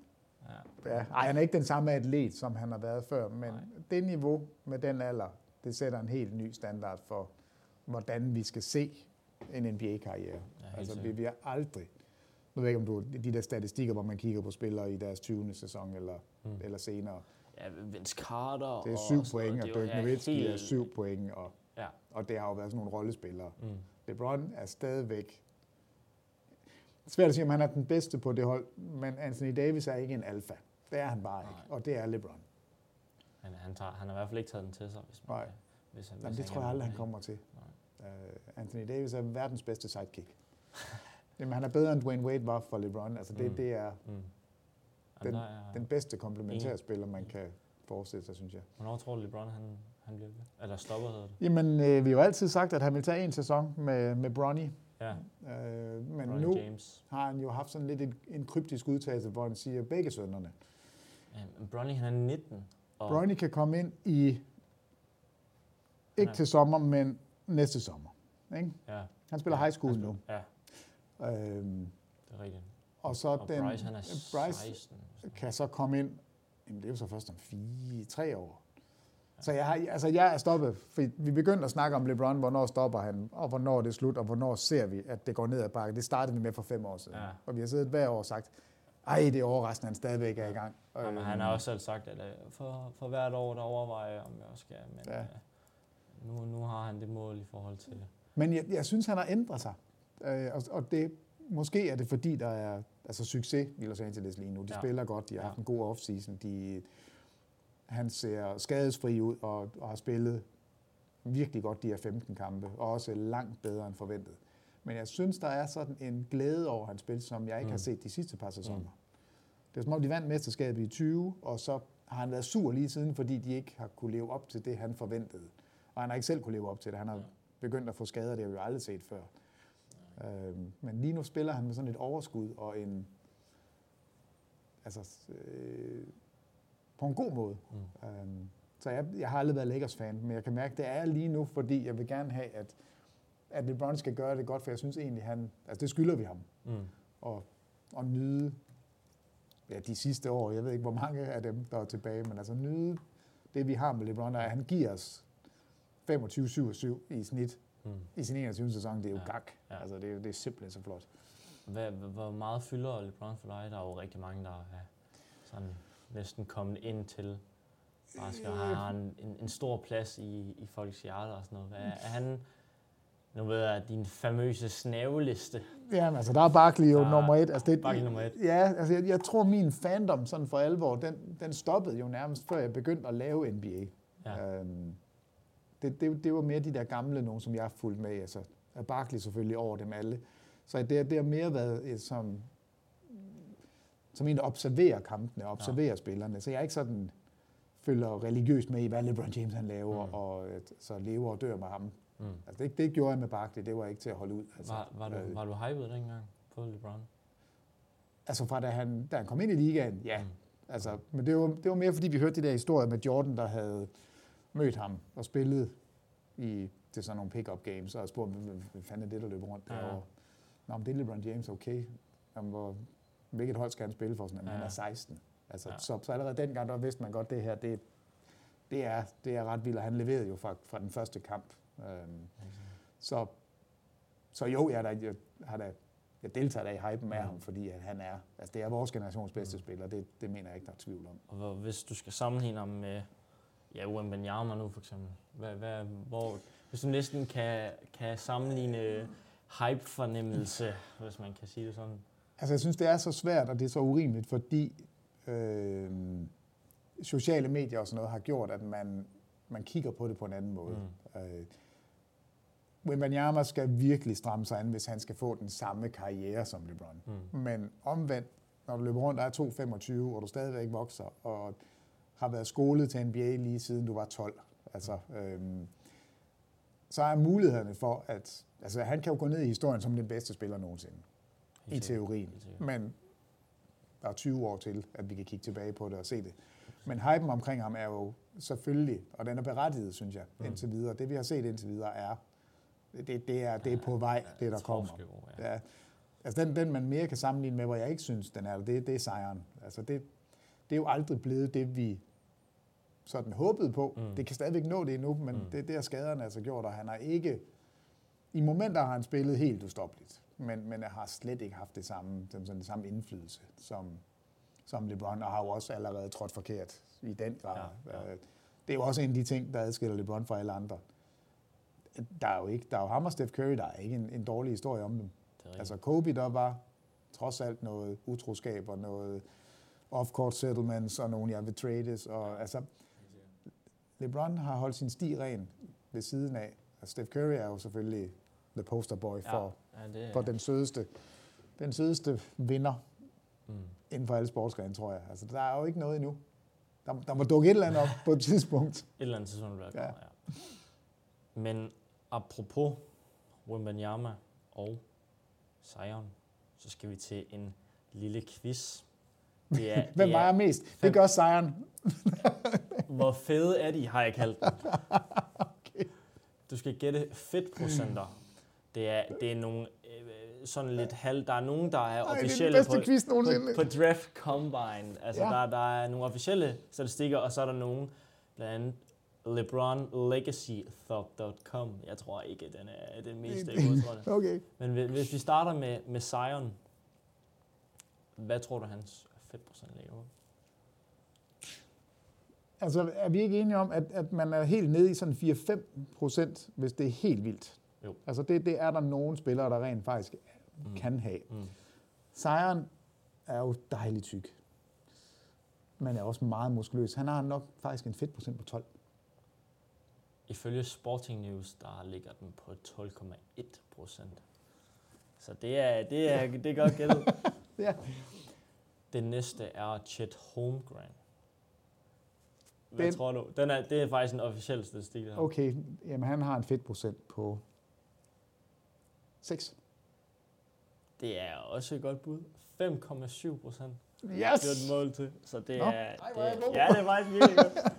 Ja. Ja. Ej, han er ikke den samme atlet, som han har været før, men Nej. det niveau med den alder, det sætter en helt ny standard for, hvordan vi skal se en N B A-karriere. Ja, altså, vi, vi er aldrig... Jeg ved ikke, om du de der statistikker, hvor man kigger på spillere i deres tyvende sæson eller, mm. eller senere. Ja, Vince Carter... Det er syv og point, og Dirk Nowitzki er helt... syv point, og... Ja. Og det har jo været sådan nogle rollespillere. Mm. LeBron er stadigvæk... Svært at sige, om han er den bedste på det hold, men Anthony Davis er ikke en alfa. Det er han bare Nej. ikke, og det er LeBron. Men han, tager, han har i hvert fald ikke taget den til sig, hvis man... Nej. Hvis han, hvis Jamen, det tror jeg aldrig, han kommer til. Uh, Anthony Davis er verdens bedste sidekick. Jamen, han er bedre end Dwayne Wade var for LeBron. Altså, det, mm. det er mm. den, er den bedste komplementærspiller, man kan forestille sig, synes jeg. Hvornår tror du, LeBron han... Han blev eller stopper, hedder det. Jamen, øh, vi har jo altid sagt, at han ville tage en sæson med, med Bronny. Ja. Øh, men Bronny nu James. Har han jo haft sådan lidt en, en kryptisk udtalelse, hvor han siger begge sønnerne. Ja, Bronny, han er nitten. Og Bronny kan komme ind i, ikke til sommer, men næste sommer. Ikke? Ja. Han spiller ja. high school nu. Ja. Øhm, det er rigtigt. Og så og den, Bryce, han er seksten. Bryce kan så komme ind, jamen det er jo så først om fire, tre år. Så jeg, har, altså jeg er stoppet, for vi begyndte at snakke om LeBron, hvornår stopper han, og hvornår det er slut, og hvornår ser vi, at det går ned ad bakken. Det startede vi med for fem år siden, ja. og vi har siddet hver år og sagt, ej, det er overraskende, han stadigvæk er i gang. Ja, men han har også selv sagt, at for, for hvert år, der overvejer, om jeg også skal, men ja. nu, nu har han det mål i forhold til det. Men jeg, jeg synes, han har ændret sig, og, og det, måske er det fordi, der er altså, succes i Los Angeles lige nu. De ja. spiller godt, de har haft ja. en god off-season, de... Han ser skadesfri ud og, og har spillet virkelig godt de her femten kampe, og også langt bedre end forventet. Men jeg synes, der er sådan en glæde over hans spil, som jeg ikke mm. har set de sidste par sæsoner. Mm. Det er som om, de vandt mesterskabet i tyve, og så har han været sur lige siden, fordi de ikke har kunne leve op til det, han forventede. Og han har ikke selv kunne leve op til det. Han har begyndt at få skader, det har vi jo aldrig set før. Øhm, men lige nu spiller han med sådan et overskud og en... altså... Øh, på en god måde. Mm. Um, så jeg, jeg har aldrig været Lakers-fan, men jeg kan mærke, at det er lige nu, fordi jeg vil gerne have, at, at LeBron skal gøre det godt, for jeg synes egentlig, han, altså det skylder vi ham. Mm. Og, og nyde ja, de sidste år, jeg ved ikke, hvor mange af dem, der er tilbage, men altså nyde det, vi har med LeBron, og han giver os femogtyve syvogtyve i snit mm. i sin enogtyvende sæson. Det er jo ja. gak. Ja. Altså det er, det er simpelthen så flot. Hvad, hvor meget fylder LeBron for dig? Der er jo rigtig mange, der er sådan... næsten kommet ind til. Bare skal have en, en, en stor plads i, i folks hjerter og sådan noget. Er, er han, Nu ved jeg, din famøse snæveliste. Jamen, altså, der er Barkley jo nummer et. Altså, det, Barkley nummer et. Ja, altså, jeg, jeg tror, min fandom sådan for alvor, den, den stoppede jo nærmest, før jeg begyndte at lave N B A. Ja. Øhm, det, det, det var mere de der gamle nogen, som jeg har fulgt med. Altså, Barkley selvfølgelig over dem alle. Så det, det har mere været som, som en, der observerer kampene, observerer ja. spillerne. Så jeg er ikke sådan, følger religiøst med i, hvad LeBron James han laver, mm. og så lever og dør med ham. Mm. Altså det, det gjorde jeg med Barkley, det var ikke til at holde ud. Altså, var, var, du, øh, var du hyped dengang på LeBron? Altså fra da han, da han kom ind i ligaen, ja. Mm. Altså, men det var, det var mere fordi vi hørte de der historier med Jordan, der havde mødt ham og spillet i til sådan nogle pick-up games, og spurgte, hvad fanden er det, der løber rundt derovre? Ja. Nå, men det er LeBron James, okay. Jamen, hvor, hvilket hold skal han spille for? Sådan, ja. Han er seksten. Altså, ja. så, så allerede dengang, der vidste man godt, det her, det, det, er, det er ret vildt, og han leverede jo fra, fra den første kamp. Øhm, så, så jo, jeg, der, jeg, har der, jeg deltager da i hypen med mm. ham, fordi at han er, altså, det er vores generations bedste mm. spiller, det, det mener jeg ikke, der er tvivl om. Og hvis du skal sammenligne ham med ja, Wembanyama nu for eksempel, hvad, hvad, hvor, hvis du næsten kan, kan sammenligne hype-fornemmelse, hvis man kan sige det sådan. Altså jeg synes, det er så svært, og det er så urimeligt, fordi øh, sociale medier og sådan noget har gjort, at man Man kigger på det på en anden måde. Mm. Øh, Wembanyama skal virkelig stramme sig an, hvis han skal få den samme karriere som LeBron. Mm. Men omvendt, når du løber rundt, der er to komma femogtyve, og du stadigvæk vokser, og har været skolet til N B A lige siden du var tolv. Altså, øh, så er mulighederne for, at altså, han kan jo gå ned i historien som den bedste spiller nogensinde. I teorien. Men der er tyve år til, at vi kan kigge tilbage på det og se det. Men hypen omkring ham er jo selvfølgelig, og den er berettiget, synes jeg, mm. indtil videre. Det, vi har set indtil videre, er, det, det, er, det er på vej, ja, det der kommer. År, ja. Ja. Altså den, den, man mere kan sammenligne med, hvor jeg ikke synes, den er, det, det er sejren. Altså det, det er jo aldrig blevet det, vi sådan håbede på. Mm. Det kan stadigvæk nå det endnu, men mm. det, det er skaderne altså gjort, og han har ikke... I momenter har han spillet helt ustoppeligt, men, men har slet ikke haft det samme, den, sådan, det samme indflydelse, som... som LeBron, og har jo også allerede trådt forkert i den grad. Ja, ja. Det er jo også en af de ting, der adskiller LeBron fra alle andre. Der er jo, ikke, der er jo ham og Steph Curry, der er ikke en, en dårlig historie om dem. Altså Kobe, der var trods alt noget utroskab og noget off-court settlements og nogle, jeg vil trades. Og, altså, LeBron har holdt sin sti ren ved siden af. Og Steph Curry er jo selvfølgelig the poster boy for, ja, ja, det, for den sødeste, den sødeste vinder. Mm. Inden for alle sportsgrene, tror jeg. Altså, der er jo ikke noget endnu. Der, der må dukke et eller andet op på et tidspunkt. Et eller andet tidspunkt, der kommer, ja. ja. Men apropos Wembanyama og Zion, så skal vi til en lille quiz. Det er, Hvem det vejer er mest? Fem... Det gør Zion. Hvor fede er de, har jeg kaldt den. Okay. Du skal gætte fedtprocenter. Det er, det er nogle... sådan lidt halv. Der er nogen, der er officielle Ej, det er på, på, på draft combine. Altså, ja. der, der er nogle officielle statistikker, og så er der nogen, blandt andet LeBron Legacy Thug punktum com. Jeg tror ikke, den er den mest udtrådende. Okay. Men hvis vi starter med, med Zion, hvad tror du, hans fedtprocent ligger på? Altså, er vi ikke enige om, at, at man er helt nede i sådan fire til fem procent, hvis det er helt vildt? Jo. Altså det, det er der nogle spillere, der rent faktisk mm. kan have. Mm. Zion er jo dejligt tyk, men er også meget muskuløs. Han har nok faktisk en fedtprocent på tolv. Ifølge Sporting News, der ligger den på tolv komma en procent. Så det er, det er, det er godt gættet. Ja. Det næste er Chet Holmgren. Hvad den, tror du? Den er, det er faktisk en officiel statistik. Der. Okay, jamen han har en fedtprocent på... seks. Det er også et godt bud. fem komma syv procent. Yes! Det er et mål til. Så det Nå. er... Det, Ej, ja, det er faktisk virkelig godt.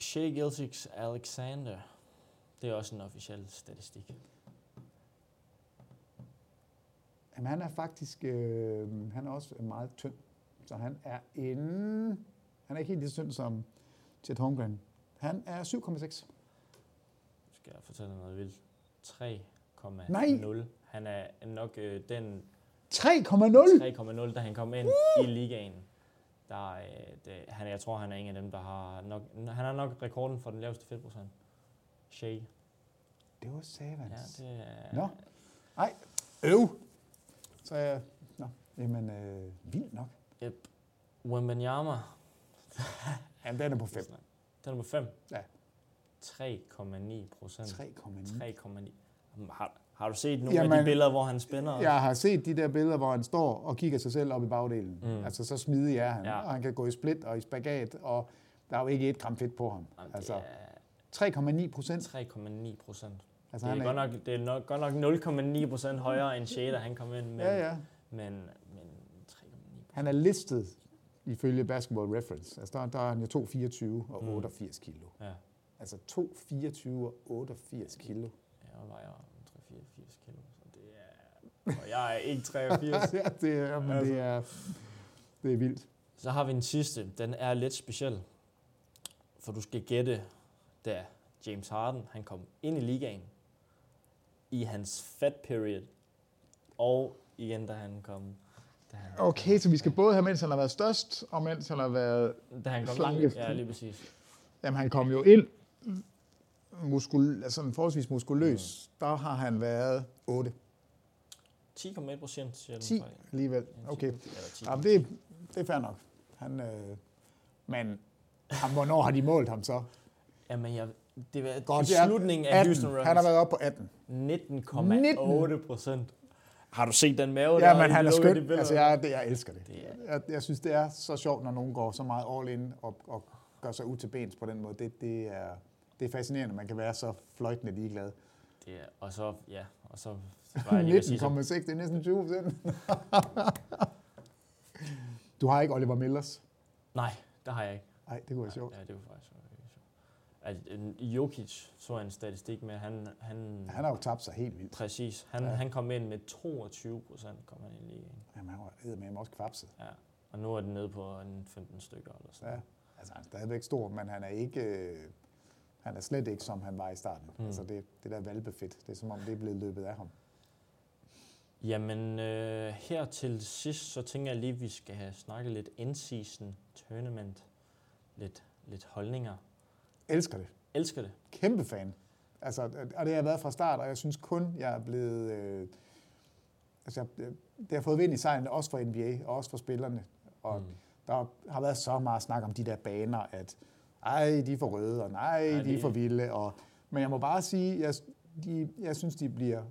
Shai Gilgeous-Alexander. Det er også en officiel statistik. Jamen, han er faktisk... Øh, han er også meget tynd. Så han er en... Han er ikke helt lige så tynd som Chet Holmgren. Han er syv komma seks. Skal jeg fortælle noget vildt? tre komma nul. Han er nok øh, den... tre komma nul? tre komma nul, da han kom ind uh! i ligaen. Der, øh, det, han, jeg tror, han er en af dem, der har nok... Han har nok rekorden for den laveste fedtprocent. Shai. Det var savans. Ja, det er... Nå. Ej. Øv. Så jeg... Nå. Jamen, øh, vildt nok. Yep. Wembanyama. Jamen, den er på fem. Den er på fem? Ja. tre komma ni procent. tre komma ni? tre komma ni. Har, har du set nogle Jamen, af de billeder, hvor han spænder? Jeg har set de der billeder, hvor han står og kigger sig selv op i bagdelen. Mm. Altså, så smidig er han. Ja. Og han kan gå i split og i spagat, og der er jo ikke et gram fedt på ham. Jamen, altså, tre komma ni procent? tre komma ni procent. Altså, det, er godt nok, det er nok, godt nok nul komma ni procent højere end Shader, han kom ind med. Ja, ja. Men, men tre komma ni procent. Han er listet ifølge Basketball Reference. Altså, der, der er han jo to komma fireogtyve og mm. otteogfirs kilo. Ja. Altså to komma fireogtyve og otteogfirs kilo. Ja, jeg vejer tre komma fireogfirs kilo, så det er... Og jeg er ikke treogfirs. Ja, det er, men altså. det, er, det er vildt. Så har vi en sidste. Den er lidt speciel. For du skal gætte, da James Harden han kom ind i ligaen, i hans fat period, og igen, da han kom... Da han okay, kom, så vi skal både have, mens han har været størst, og mens han har været... Da han kom langt, ja, lige præcis. Jamen, han kom jo ind muskul, altså forholdsvis muskuløs. Mm. Der har han været otte. ti komma en procent, siger ti alligevel. Okay. Jamen, det, det er fair nok. Han, øh, men ham, hvornår har de målt ham så? Jamen, jeg, det var godt, i slutningen af Houston Rockets. Han har været oppe på atten. nitten komma otte procent. Har du set den mave? Ja, men han er skøn. Altså, jeg, det, jeg elsker det. det er... jeg, jeg synes, det er så sjovt, når nogen går så meget all in og, og gør sig ud til bens på den måde. Det, det, er, det er fascinerende, man kan være så fløjtende ligeglad. Det er, og så, ja, og så... nitten komma seks, det er næsten tyve procent. Du har ikke Oliver Millers? Nej, det har jeg ikke. Nej, det kunne være sjovt. Ja, det var faktisk at Jokic, så en statistik med, han... Han, han har jo tabt sig helt vildt. Præcis. Han, ja. han kom ind med toogtyve procent, kom han ind i ligaen. Jamen, han var med ham også kvapset. Ja, og nu er det nede på en femten stykker eller sådan. Ja, altså han er stadigvæk stor, men han er ikke... Øh, han er slet ikke, som han var i starten. Mm. Altså det, det der valpefedt, det er som om, det er blevet løbet af ham. Jamen, øh, her til sidst, så tænker jeg lige, vi skal have snakket lidt in-season tournament. Lidt, lidt holdninger. Elsker det. Elsker det. Kæmpe fan. Altså, og det har jeg været fra start, og jeg synes kun, jeg er blevet... Øh, altså, jeg, det har fået vind i sejlene, også for N B A, og også for spillerne. Og mm. der har været så meget snak om de der baner, at ej, de er for røde, og nej, nej de er for vilde. Og, men jeg må bare sige, jeg, de, jeg synes, de bliver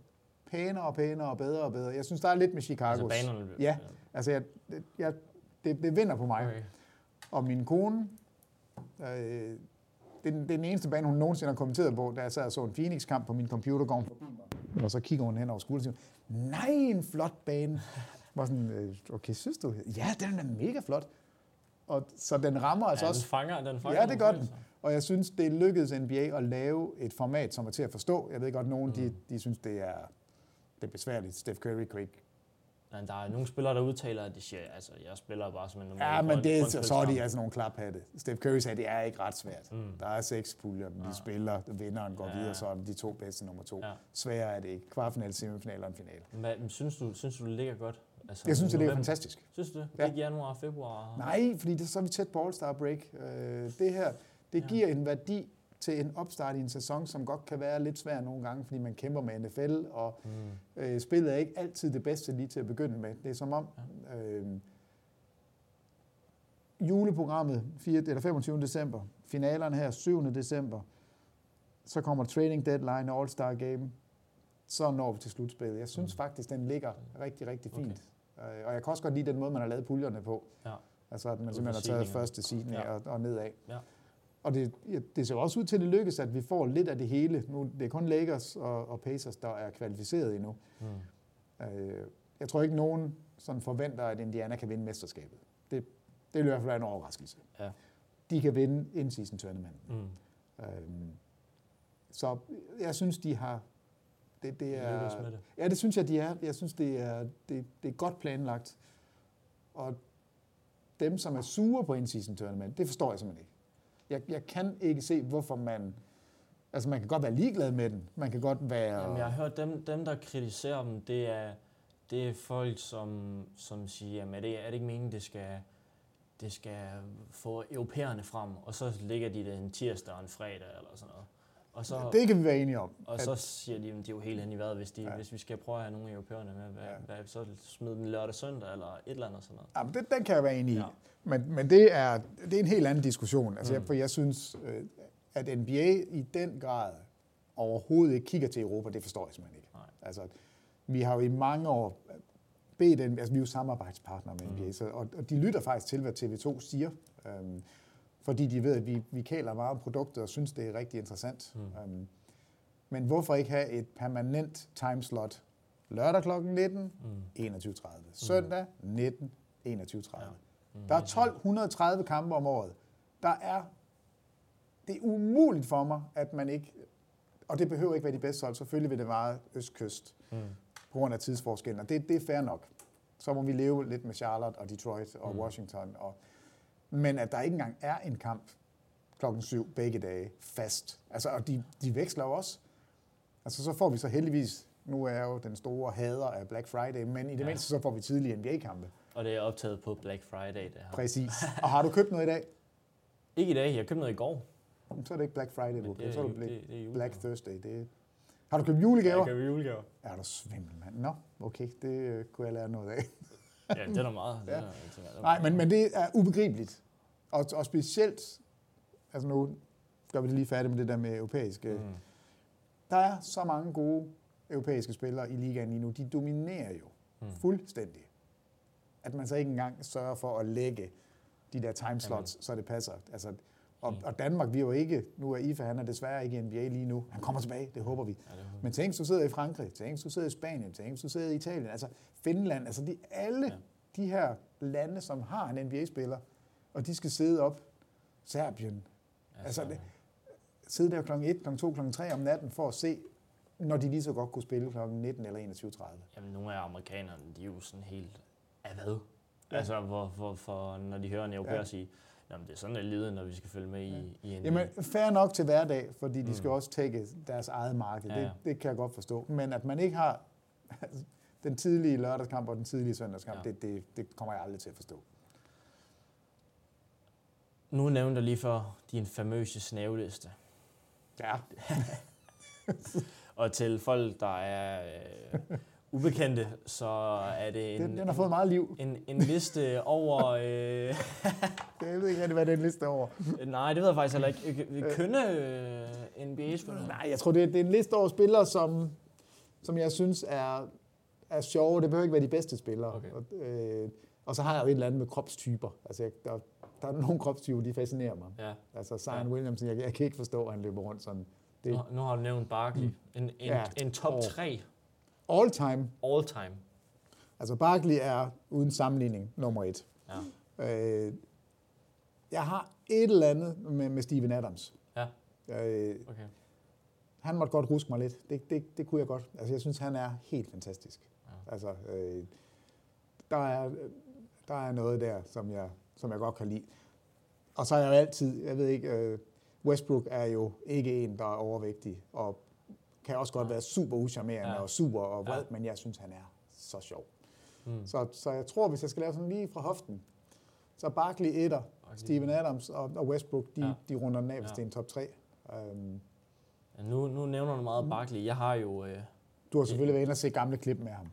pænere og pænere og bedre og bedre. Jeg synes, der er lidt med Chicago's. Altså banerne bliver... Ja, altså, jeg, jeg, det, det vinder på mig. Okay. Og min kone... Øh, Det er, den, det er den eneste bane, hun nogensinde har kommenteret på, da jeg sad og så en Phoenix-kamp på min computer, går hun forbi mig, og så kigger hun hen over skulderen og siger, nej, en flot bane. Jeg var sådan, okay, synes du? Ja, den er mega flot. Og, så den rammer altså ja, også... Den fanger, den fanger. Ja, det gør den. Og jeg synes, det lykkedes N B A at lave et format, som er til at forstå. Jeg ved godt, nogen mm. de, de synes, det er, det er besværligt. Steph Curry, Craig. Men der er nogle spillere, der udtaler, at de siger, altså, jeg spiller bare som en normal. Ja, men det er, så er de altså nogle klaphatte. Steph Curry sagde, det er ikke ret svært. Mm. Der er seks puljer, de ja. spiller, vinderen går ja. videre, så er de to bedste nummer to. Ja. Sværere er det ikke. Kvartfinale, semifinale og en finale. Men synes du, synes du det ligger godt? Altså, jeg synes, det ligger fantastisk. Synes du det? Ja. Ikke januar og februar? Nej, fordi det, så er vi tæt på All-Star break. Det her, det giver ja. en værdi til en opstart i en sæson, som godt kan være lidt svær nogle gange, fordi man kæmper med N F L, og mm. øh, spillet er ikke altid det bedste lige til at begynde med. Det er som om øh, juleprogrammet fireogtyvende eller femogtyvende december, finalerne her syvende december, så kommer training deadline og All-Star Game, så når vi til slutspillet. Jeg synes mm. faktisk, den ligger rigtig, rigtig fint. Okay. Øh, og jeg kan også godt lide den måde, man har lavet puljerne på. Ja. Altså, at man simpelthen har taget første seedning ja. og, og nedad. Ja. Og det, det ser også ud til, at det lykkes, at vi får lidt af det hele. Nu, det er kun Lakers og, og Pacers, der er kvalificeret endnu. Mm. Øh, jeg tror ikke, nogen sådan forventer, at Indiana kan vinde mesterskabet. Det, det er i hvert fald en overraskelse. Ja. De kan vinde in-season tournamenten. Mm. Øh, så jeg synes, de har... Det, det er, lykkes med det. Ja, det synes jeg, de er. Jeg synes, det er, det, det er godt planlagt. Og dem, som er sure på in-season tournament, det forstår jeg simpelthen ikke. Jeg, jeg kan ikke se, hvorfor man... Altså, man kan godt være ligeglad med den. Man kan godt være... Jamen, jeg har hørt, dem, dem der kritiserer dem, det er, det er folk, som, som siger, jamen, er det, er det ikke meningen, det skal, det skal få europæerne frem? Og så ligger de det en tirsdag og en fredag, eller sådan noget. Og så, det kan vi være enige om. Og så siger de, at de er jo helt hen i vejret, hvis, de, ja. hvis vi skal prøve at have nogle europæerne med. Hvad, ja. hvad, så smid den lørdag søndag eller et eller andet sådan noget. Ja, men det, den kan jeg være enig i. Ja. Men, men det, er, det er en helt anden diskussion. Altså, mm. jeg, for jeg synes, at N B A i den grad overhovedet ikke kigger til Europa, det forstår jeg simpelthen ikke. Nej. Altså, vi har jo i mange år bedt, altså vi er jo samarbejdspartnere med N B A, mm. så, og, og de lytter faktisk til, hvad T V to siger. Øhm, fordi de ved, at vi, vi kæler meget om produktet og synes, det er rigtig interessant. Mm. Um, men hvorfor ikke have et permanent timeslot lørdag klokken nitten, mm. enogtyve tredive, søndag nitten, enogtyve tredive. Ja. Mm. Der er tolv tredive kampe om året. Der er, det er umuligt for mig, at man ikke, og det behøver ikke være de bedste hold, selvfølgelig vil det være østkyst mm. på grund af tidsforskellen, og det, det er fair nok. Så må vi leve lidt med Charlotte og Detroit og mm. Washington og men at der ikke engang er en kamp klokken syv begge dage fast. Altså, og de, de veksler også. Altså, så får vi så heldigvis, nu er jeg jo den store hader af Black Friday, men i det ja. mindste så får vi tidlige N B A-kampe. Og det er optaget på Black Friday, det her. Præcis. Og har du købt noget i dag? Ikke i dag, jeg har købt noget i går. Så er det ikke Black Friday, du køber. Så er det, det, det er Black Thursday. Det er... Har du købt julegaver? Jeg har købt julegaver. Er du svimmel, mand? Nå, okay, det kunne jeg lære noget af. Ja, det er der meget. Ja. Det er, det er, Nej, men, men det er ubegribeligt. Og, og specielt, altså nu gør vi det lige færdigt med det der med europæiske. Mm. Der er så mange gode europæiske spillere i ligaen lige nu. De dominerer jo mm. fuldstændig. At man så ikke engang sørger for at lægge de der timeslots, mm. så det passer. Altså, og, og Danmark, vi er jo ikke, nu er I F A, han er desværre ikke i N B A lige nu. Han kommer tilbage, det håber vi. Ja, det håber. Men tænk, du sidder i Frankrig, tænk, du sidder i Spanien, tænk, du sidder i Italien, altså Finland, altså de, alle ja. de her lande, som har en N B A-spiller, og de skal sidde op, Serbien, ja, altså det, sidde der klokken et, klokken to, klokken tre om natten for at se, når de lige så godt kunne spille klokken nitten eller enogtyve tredive. Jamen nogle af amerikanerne, de er jo sådan helt af hvad? Ja. Altså for, for, for, når de hører en europæer ja. sige, jamen, det er sådan, det lider, når vi skal følge med ja. i, i N B A. Jamen, fair nok til hverdag, fordi de mm. skal også tække deres eget marked. Ja. Det, det kan jeg godt forstå. Men at man ikke har altså, den tidlige lørdagskamp og den tidlige søndagskamp, ja. det, det, det kommer jeg aldrig til at forstå. Nu nævnte jeg lige før din famøse snæveliste. Ja. Og til folk, der er øh, ubekendte, så er det en... Den, den har fået meget liv. En, en liste over... Øh, Jeg ved ikke rigtig, hvad det er en liste over. Nej, det ved jeg faktisk heller ikke. Vi kønne N B A-spillere. Nej, jeg tror, det er, det er en liste over spillere, som, som jeg synes er, er sjove. Det behøver ikke være de bedste spillere. Okay. Og, øh, og så har jeg jo et eller andet med kropstyper. Altså, jeg, der, der er nogle kropstyper, de fascinerer mig. Ja. Altså, Zion ja. Williamson, jeg, jeg kan ikke forstå, at han løber rundt sådan. Det. Nu, nu har du nævnt Barkley. Mm. En, en, ja, en top tre. All time. All time. Altså, Barkley er uden sammenligning nummer et. Ja. Øh, Jeg har et eller andet med, med Steven Adams. Ja. Øh, okay. Han måtte godt ruske mig lidt. Det, det, det kunne jeg godt. Altså, jeg synes, han er helt fantastisk. Ja. Altså, øh, der, er, der er noget der, som jeg, som jeg godt kan lide. Og så er jeg jo altid, jeg ved ikke, øh, Westbrook er jo ikke en, der er overvægtig, og kan også godt ja. være super uscharmerende ja. og super og vred, ja. men jeg synes, han er så sjov. Mm. Så, så jeg tror, hvis jeg skal lave sådan lige fra hoften, så Barkley etter, Steven Adams og Westbrook, de, ja. de runder den af, hvis ja. det er en top tre. Um, ja, nu, nu nævner du meget Barkley. Jeg har jo... Øh, du har selvfølgelig øh, været inde og se gamle klip med ham.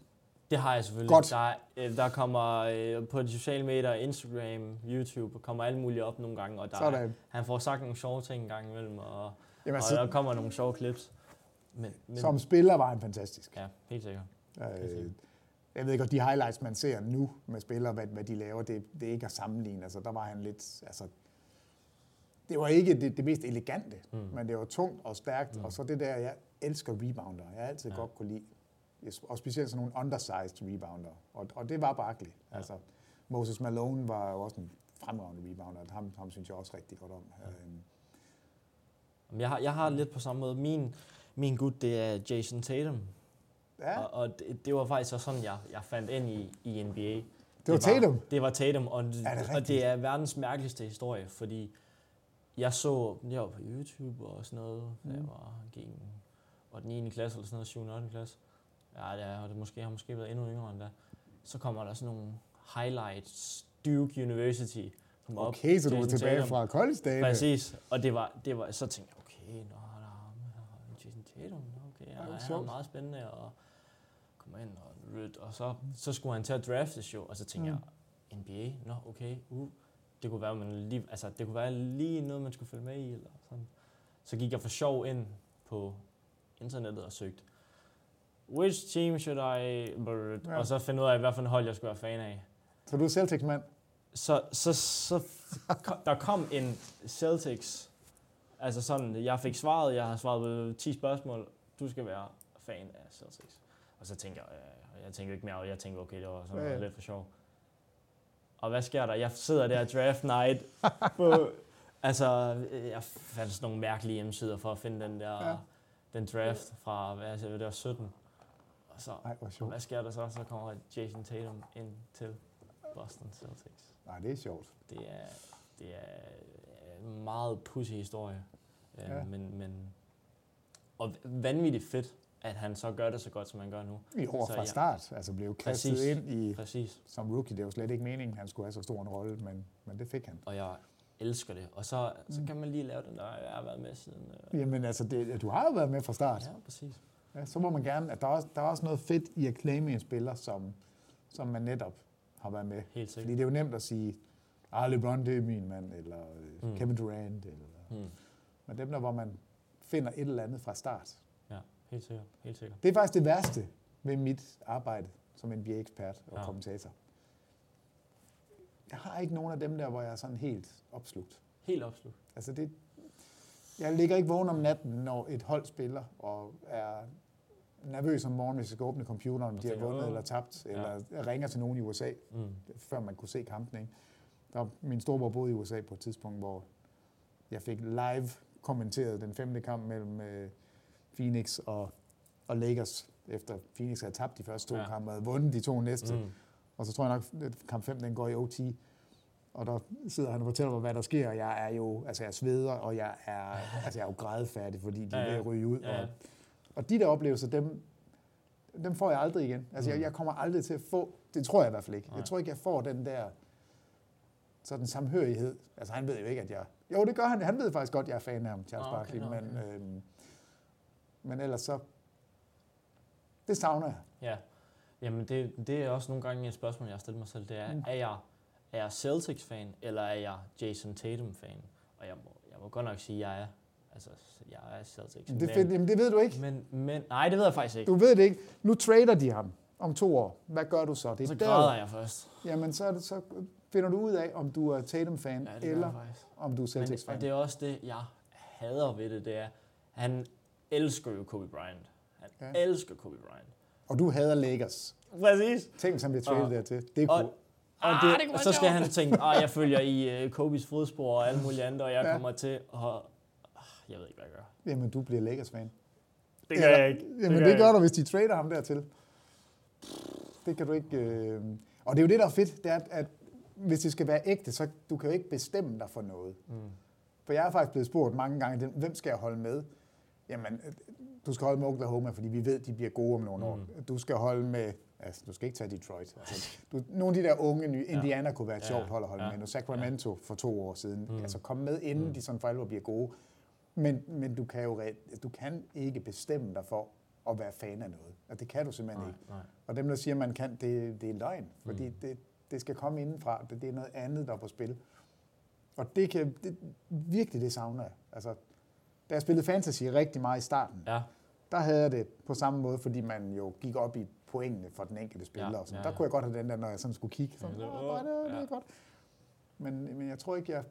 Det har jeg selvfølgelig. Godt. Der, øh, der kommer øh, på de sociale medier, Instagram, YouTube, kommer alt muligt op nogle gange. Og der er, han får sagt nogle sjove ting en gang imellem, og, Jamen, og der kommer nogle sjove klips. Men, men, som spiller var han fantastisk. Ja, helt sikkert. Helt sikkert. Jeg ved ikke, og de highlights, man ser nu med spillere, hvad, hvad de laver, det, det er ikke at sammenligne. Altså, der var han lidt, altså, det var ikke det, det mest elegante, mm. men det var tungt og stærkt. Mm. Og så det der, jeg elsker rebounder. Jeg har altid ja. godt kunne lide. Og specielt sådan nogle undersized rebounder. Og, og det var Barkley. Ja. Altså, Moses Malone var jo også en fremragende rebounder. Ham, ham synes jeg også rigtig godt om. Ja. Jeg, har, jeg har lidt på samme måde. Min, min gut, det er Jason Tatum. Ja. Og, og det, det var faktisk også sådan, jeg, jeg fandt ind i, i N B A. Det var Tatum? Det var, det var Tatum, og, ja, det og det er verdens mærkeligste historie, fordi jeg så, jeg var på YouTube og sådan noget, mm. da jeg var gennem og den niende klasse eller sådan noget, syvende og ottende klasse. Ja, det er, og det måske, har måske været endnu yngre end da. Så kommer der sådan nogle highlights, Duke University. Okay, op, så du var tilbage Tatum. Fra college-dage. Præcis, og det var, det var, så tænkte jeg, okay, nå, Tatum, okay, ja, han er meget spændende og komme ind og rødt, og så, så skulle han til at drafte show, og så tænkte mm. jeg, N B A, nå, okay, uh, det kunne være, man lige, altså, det kunne være lige noget, man skulle følge med i, eller sådan. Så gik jeg for sjov ind på internettet og søgte, which team should I, ja. Og så finde ud af, hvilken hold jeg skulle være fan af. Så du er Celtics-mand? Så, så, så der kom en Celtics, altså sådan, jeg fik svaret, jeg har svaret på ti spørgsmål, du skal være fan af Celtics. Og så tænker jeg, jeg tænker ikke mere, og jeg tænker, okay, det var sådan noget lidt for sjov. Og hvad sker der? Jeg sidder der draft night på, altså, jeg fandt sådan nogle mærkelige hjemmesider for at finde den der, ja. den draft fra, hvad jeg siger, det var sytten. Og så, Ej, og hvad sker der så? Så kommer Jason Tatum ind til Boston Celtics. Nej, det er sjovt. Det er, det er en meget pudsig historie, ja. men, men, og vanvittigt fedt, at han så gør det så godt, som han gør nu. I år fra start, altså blev kastet præcis, ind i, præcis. som rookie. Det var slet ikke meningen, han skulle have så stor en rolle, men, men det fik han. Og jeg elsker det. Og så, mm. så kan man lige lave den, der jeg har været med siden. Øh. Jamen altså, det, du har jo været med fra start. Ja, præcis. Ja, så må man gerne, at der er, også, der er også noget fedt i at claime en spiller, som, som man netop har været med. Helt sikkert. Fordi det er jo nemt at sige, ah, LeBron, det er min mand, eller mm. Kevin Durant, eller... Mm. Men dem der, hvor man finder et eller andet fra start. Helt sikkert, helt sikkert. Det er faktisk det værste ved mit arbejde som N B A-ekspert og ja. kommentator. Jeg har ikke nogen af dem der, hvor jeg er sådan helt opslugt. Helt opslugt? Altså det... Jeg ligger ikke vågen om natten, når et hold spiller, og er nervøs om morgenen, hvis jeg skal åbne computeren, om de har vundet eller tabt, ja. eller ringer til nogen i U S A, mm. før man kunne se kampen. Ikke? Der var min storebror boede i U S A på et tidspunkt, hvor jeg fik live kommenteret den femte kamp mellem... Øh, Phoenix og, og Lakers, efter Phoenix havde tabt de første to ja. kampe, havde vundet de to næste. Mm. Og så tror jeg nok, at kamp fem, den går i O T. Og der sidder han og fortæller mig, hvad der sker, og jeg er jo, altså jeg sveder, og jeg er, altså jeg er jo grædfærdig, fordi de ja, ja. er ved at ryge ud. Ja, ja. Og, og de der oplevelser, dem, dem får jeg aldrig igen. Altså mm. jeg, jeg kommer aldrig til at få, det tror jeg i hvert fald ikke. Nej. Jeg tror ikke, jeg får den der sådan samhørighed. Altså han ved jo ikke, at jeg, jo det gør han, han ved faktisk godt, jeg er fan af ham, Charles oh, okay, Barkley, men... Okay. Øhm, Men ellers så, det savner jeg. Ja, jamen det, det er også nogle gange et spørgsmål, jeg har stillet mig selv. Det er, mm. er jeg, er jeg Celtics-fan, eller er jeg Jason Tatum-fan? Og jeg må, jeg må godt nok sige, at jeg er, altså, jeg er Celtics. Det, men, jamen det ved du ikke. Men, men, nej, det ved jeg faktisk ikke. Du ved det ikke. Nu trader de ham om to år. Hvad gør du så? Det er så græder jeg først. Jamen så, så finder du ud af, om du er Tatum-fan, ja, eller om du er Celtics-fan. Og det er også det, jeg hader ved det, det er, han... elsker jo Kobe Bryant. Han ja. elsker Kobe Bryant. Og du hader Lakers. Præcis. Ting, som bliver traded dertil. Det er cool. Og, og, det, ah, det og så skal han tænke, at jeg følger i uh, Kobes fodspor og alle mulige andre, og jeg ja. kommer til og uh, jeg ved ikke, hvad jeg gør. Jamen, du bliver Lakers-fan. Det gør jeg ikke. Jamen, det gør, det gør du, hvis de trader ham dertil. Det kan du ikke... Øh... Og det er jo det, der er fedt, det er, at hvis det skal være ægte, så du kan jo ikke bestemme dig for noget. Mm. For jeg er faktisk blevet spurgt mange gange, hvem skal jeg holde med? Jamen, du skal holde med Oklahoma, fordi vi ved, de bliver gode om nogle mm. år. Du skal holde med, altså, du skal ikke tage Detroit. Altså, du, nogle af de der unge nye, Indiana ja. kunne være et sjovt hold at holde ja. med. Og Sacramento ja. for to år siden. Mm. Altså, kom med, inden mm. de sådan for alvor bliver gode. Men, men du kan jo du kan ikke bestemme dig for at være fan af noget. Og det kan du simpelthen nej, ikke. Nej. Og dem, der siger, man kan, det, det er løgn. Fordi mm. det, det skal komme indenfra. Det, det er noget andet, der er på spil. Og det kan det, virkelig, det savner jeg. Altså, da jeg spillede fantasy rigtig meget i starten, ja. der havde jeg det på samme måde, fordi man jo gik op i pointene for den enkelte spiller. Ja, og sådan. Ja, ja. Der kunne jeg godt have den der, når jeg sådan skulle kigge. Sådan, ja, det er, det er ja. godt. Men, men jeg tror ikke, jeg...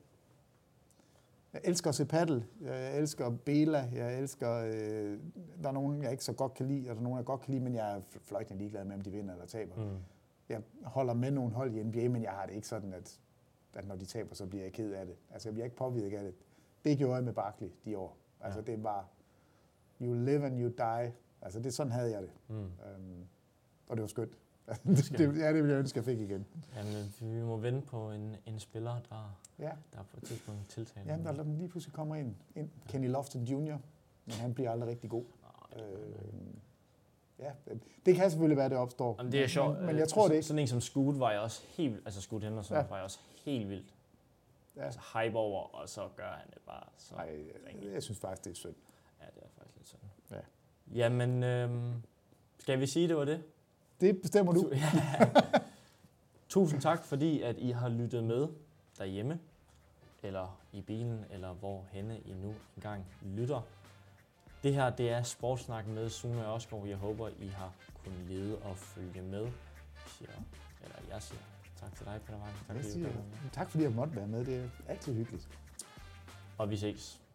Jeg elsker at se paddle. Jeg elsker bela. Jeg elsker... Øh... Der er nogen, jeg ikke så godt kan lide, og der er nogen, jeg godt kan lide, men jeg er fløjtende ligeglad med, om de vinder eller taber. Mm. Jeg holder med nogle hold i N B A, men jeg har det ikke sådan, at, at når de taber, så bliver jeg ked af det. Altså, jeg bliver ikke påvirket af det. Det gjorde jeg med Barkley de år. Altså, ja. det var, you live and you die. Altså, det, sådan havde jeg det. Mm. Øhm, og det var skønt. det, det, ja, det ville jeg ønske, jeg fik igen. Jamen, vi må vente på en, en spiller, der, ja. der på et tidspunkt tiltaler. Jamen, der, der lige pludselig kommer ind. ind. Ja. Kenny Lofton junior Men han bliver aldrig rigtig god. Nå, det, øhm, ja, det kan selvfølgelig være, det opstår. Jamen, det er sjovt. Men, men jeg tror så, det ikke. Sådan en som Scoot var jeg også helt, altså Scoot Henderson ja. var jeg også helt vildt. Ja. Altså hype over, og så gør han det bare så. Ej, jeg, jeg synes faktisk, det er synd. Ja, det er faktisk lidt synd. Ja. Jamen, øh, skal vi sige, det var det? Det bestemmer du. Ja. Tusind tak, fordi at I har lyttet med derhjemme, eller i bilen, eller hvorhenne I nu engang lytter. Det her, det er Sportssnak med Sune Ørskov. Jeg håber, I har kunnet lide og følge med. Siger, eller jeg siger tak til dig, Peter Wang. Tak, tak fordi jeg måtte være med. Det er altid hyggeligt. Og vi ses.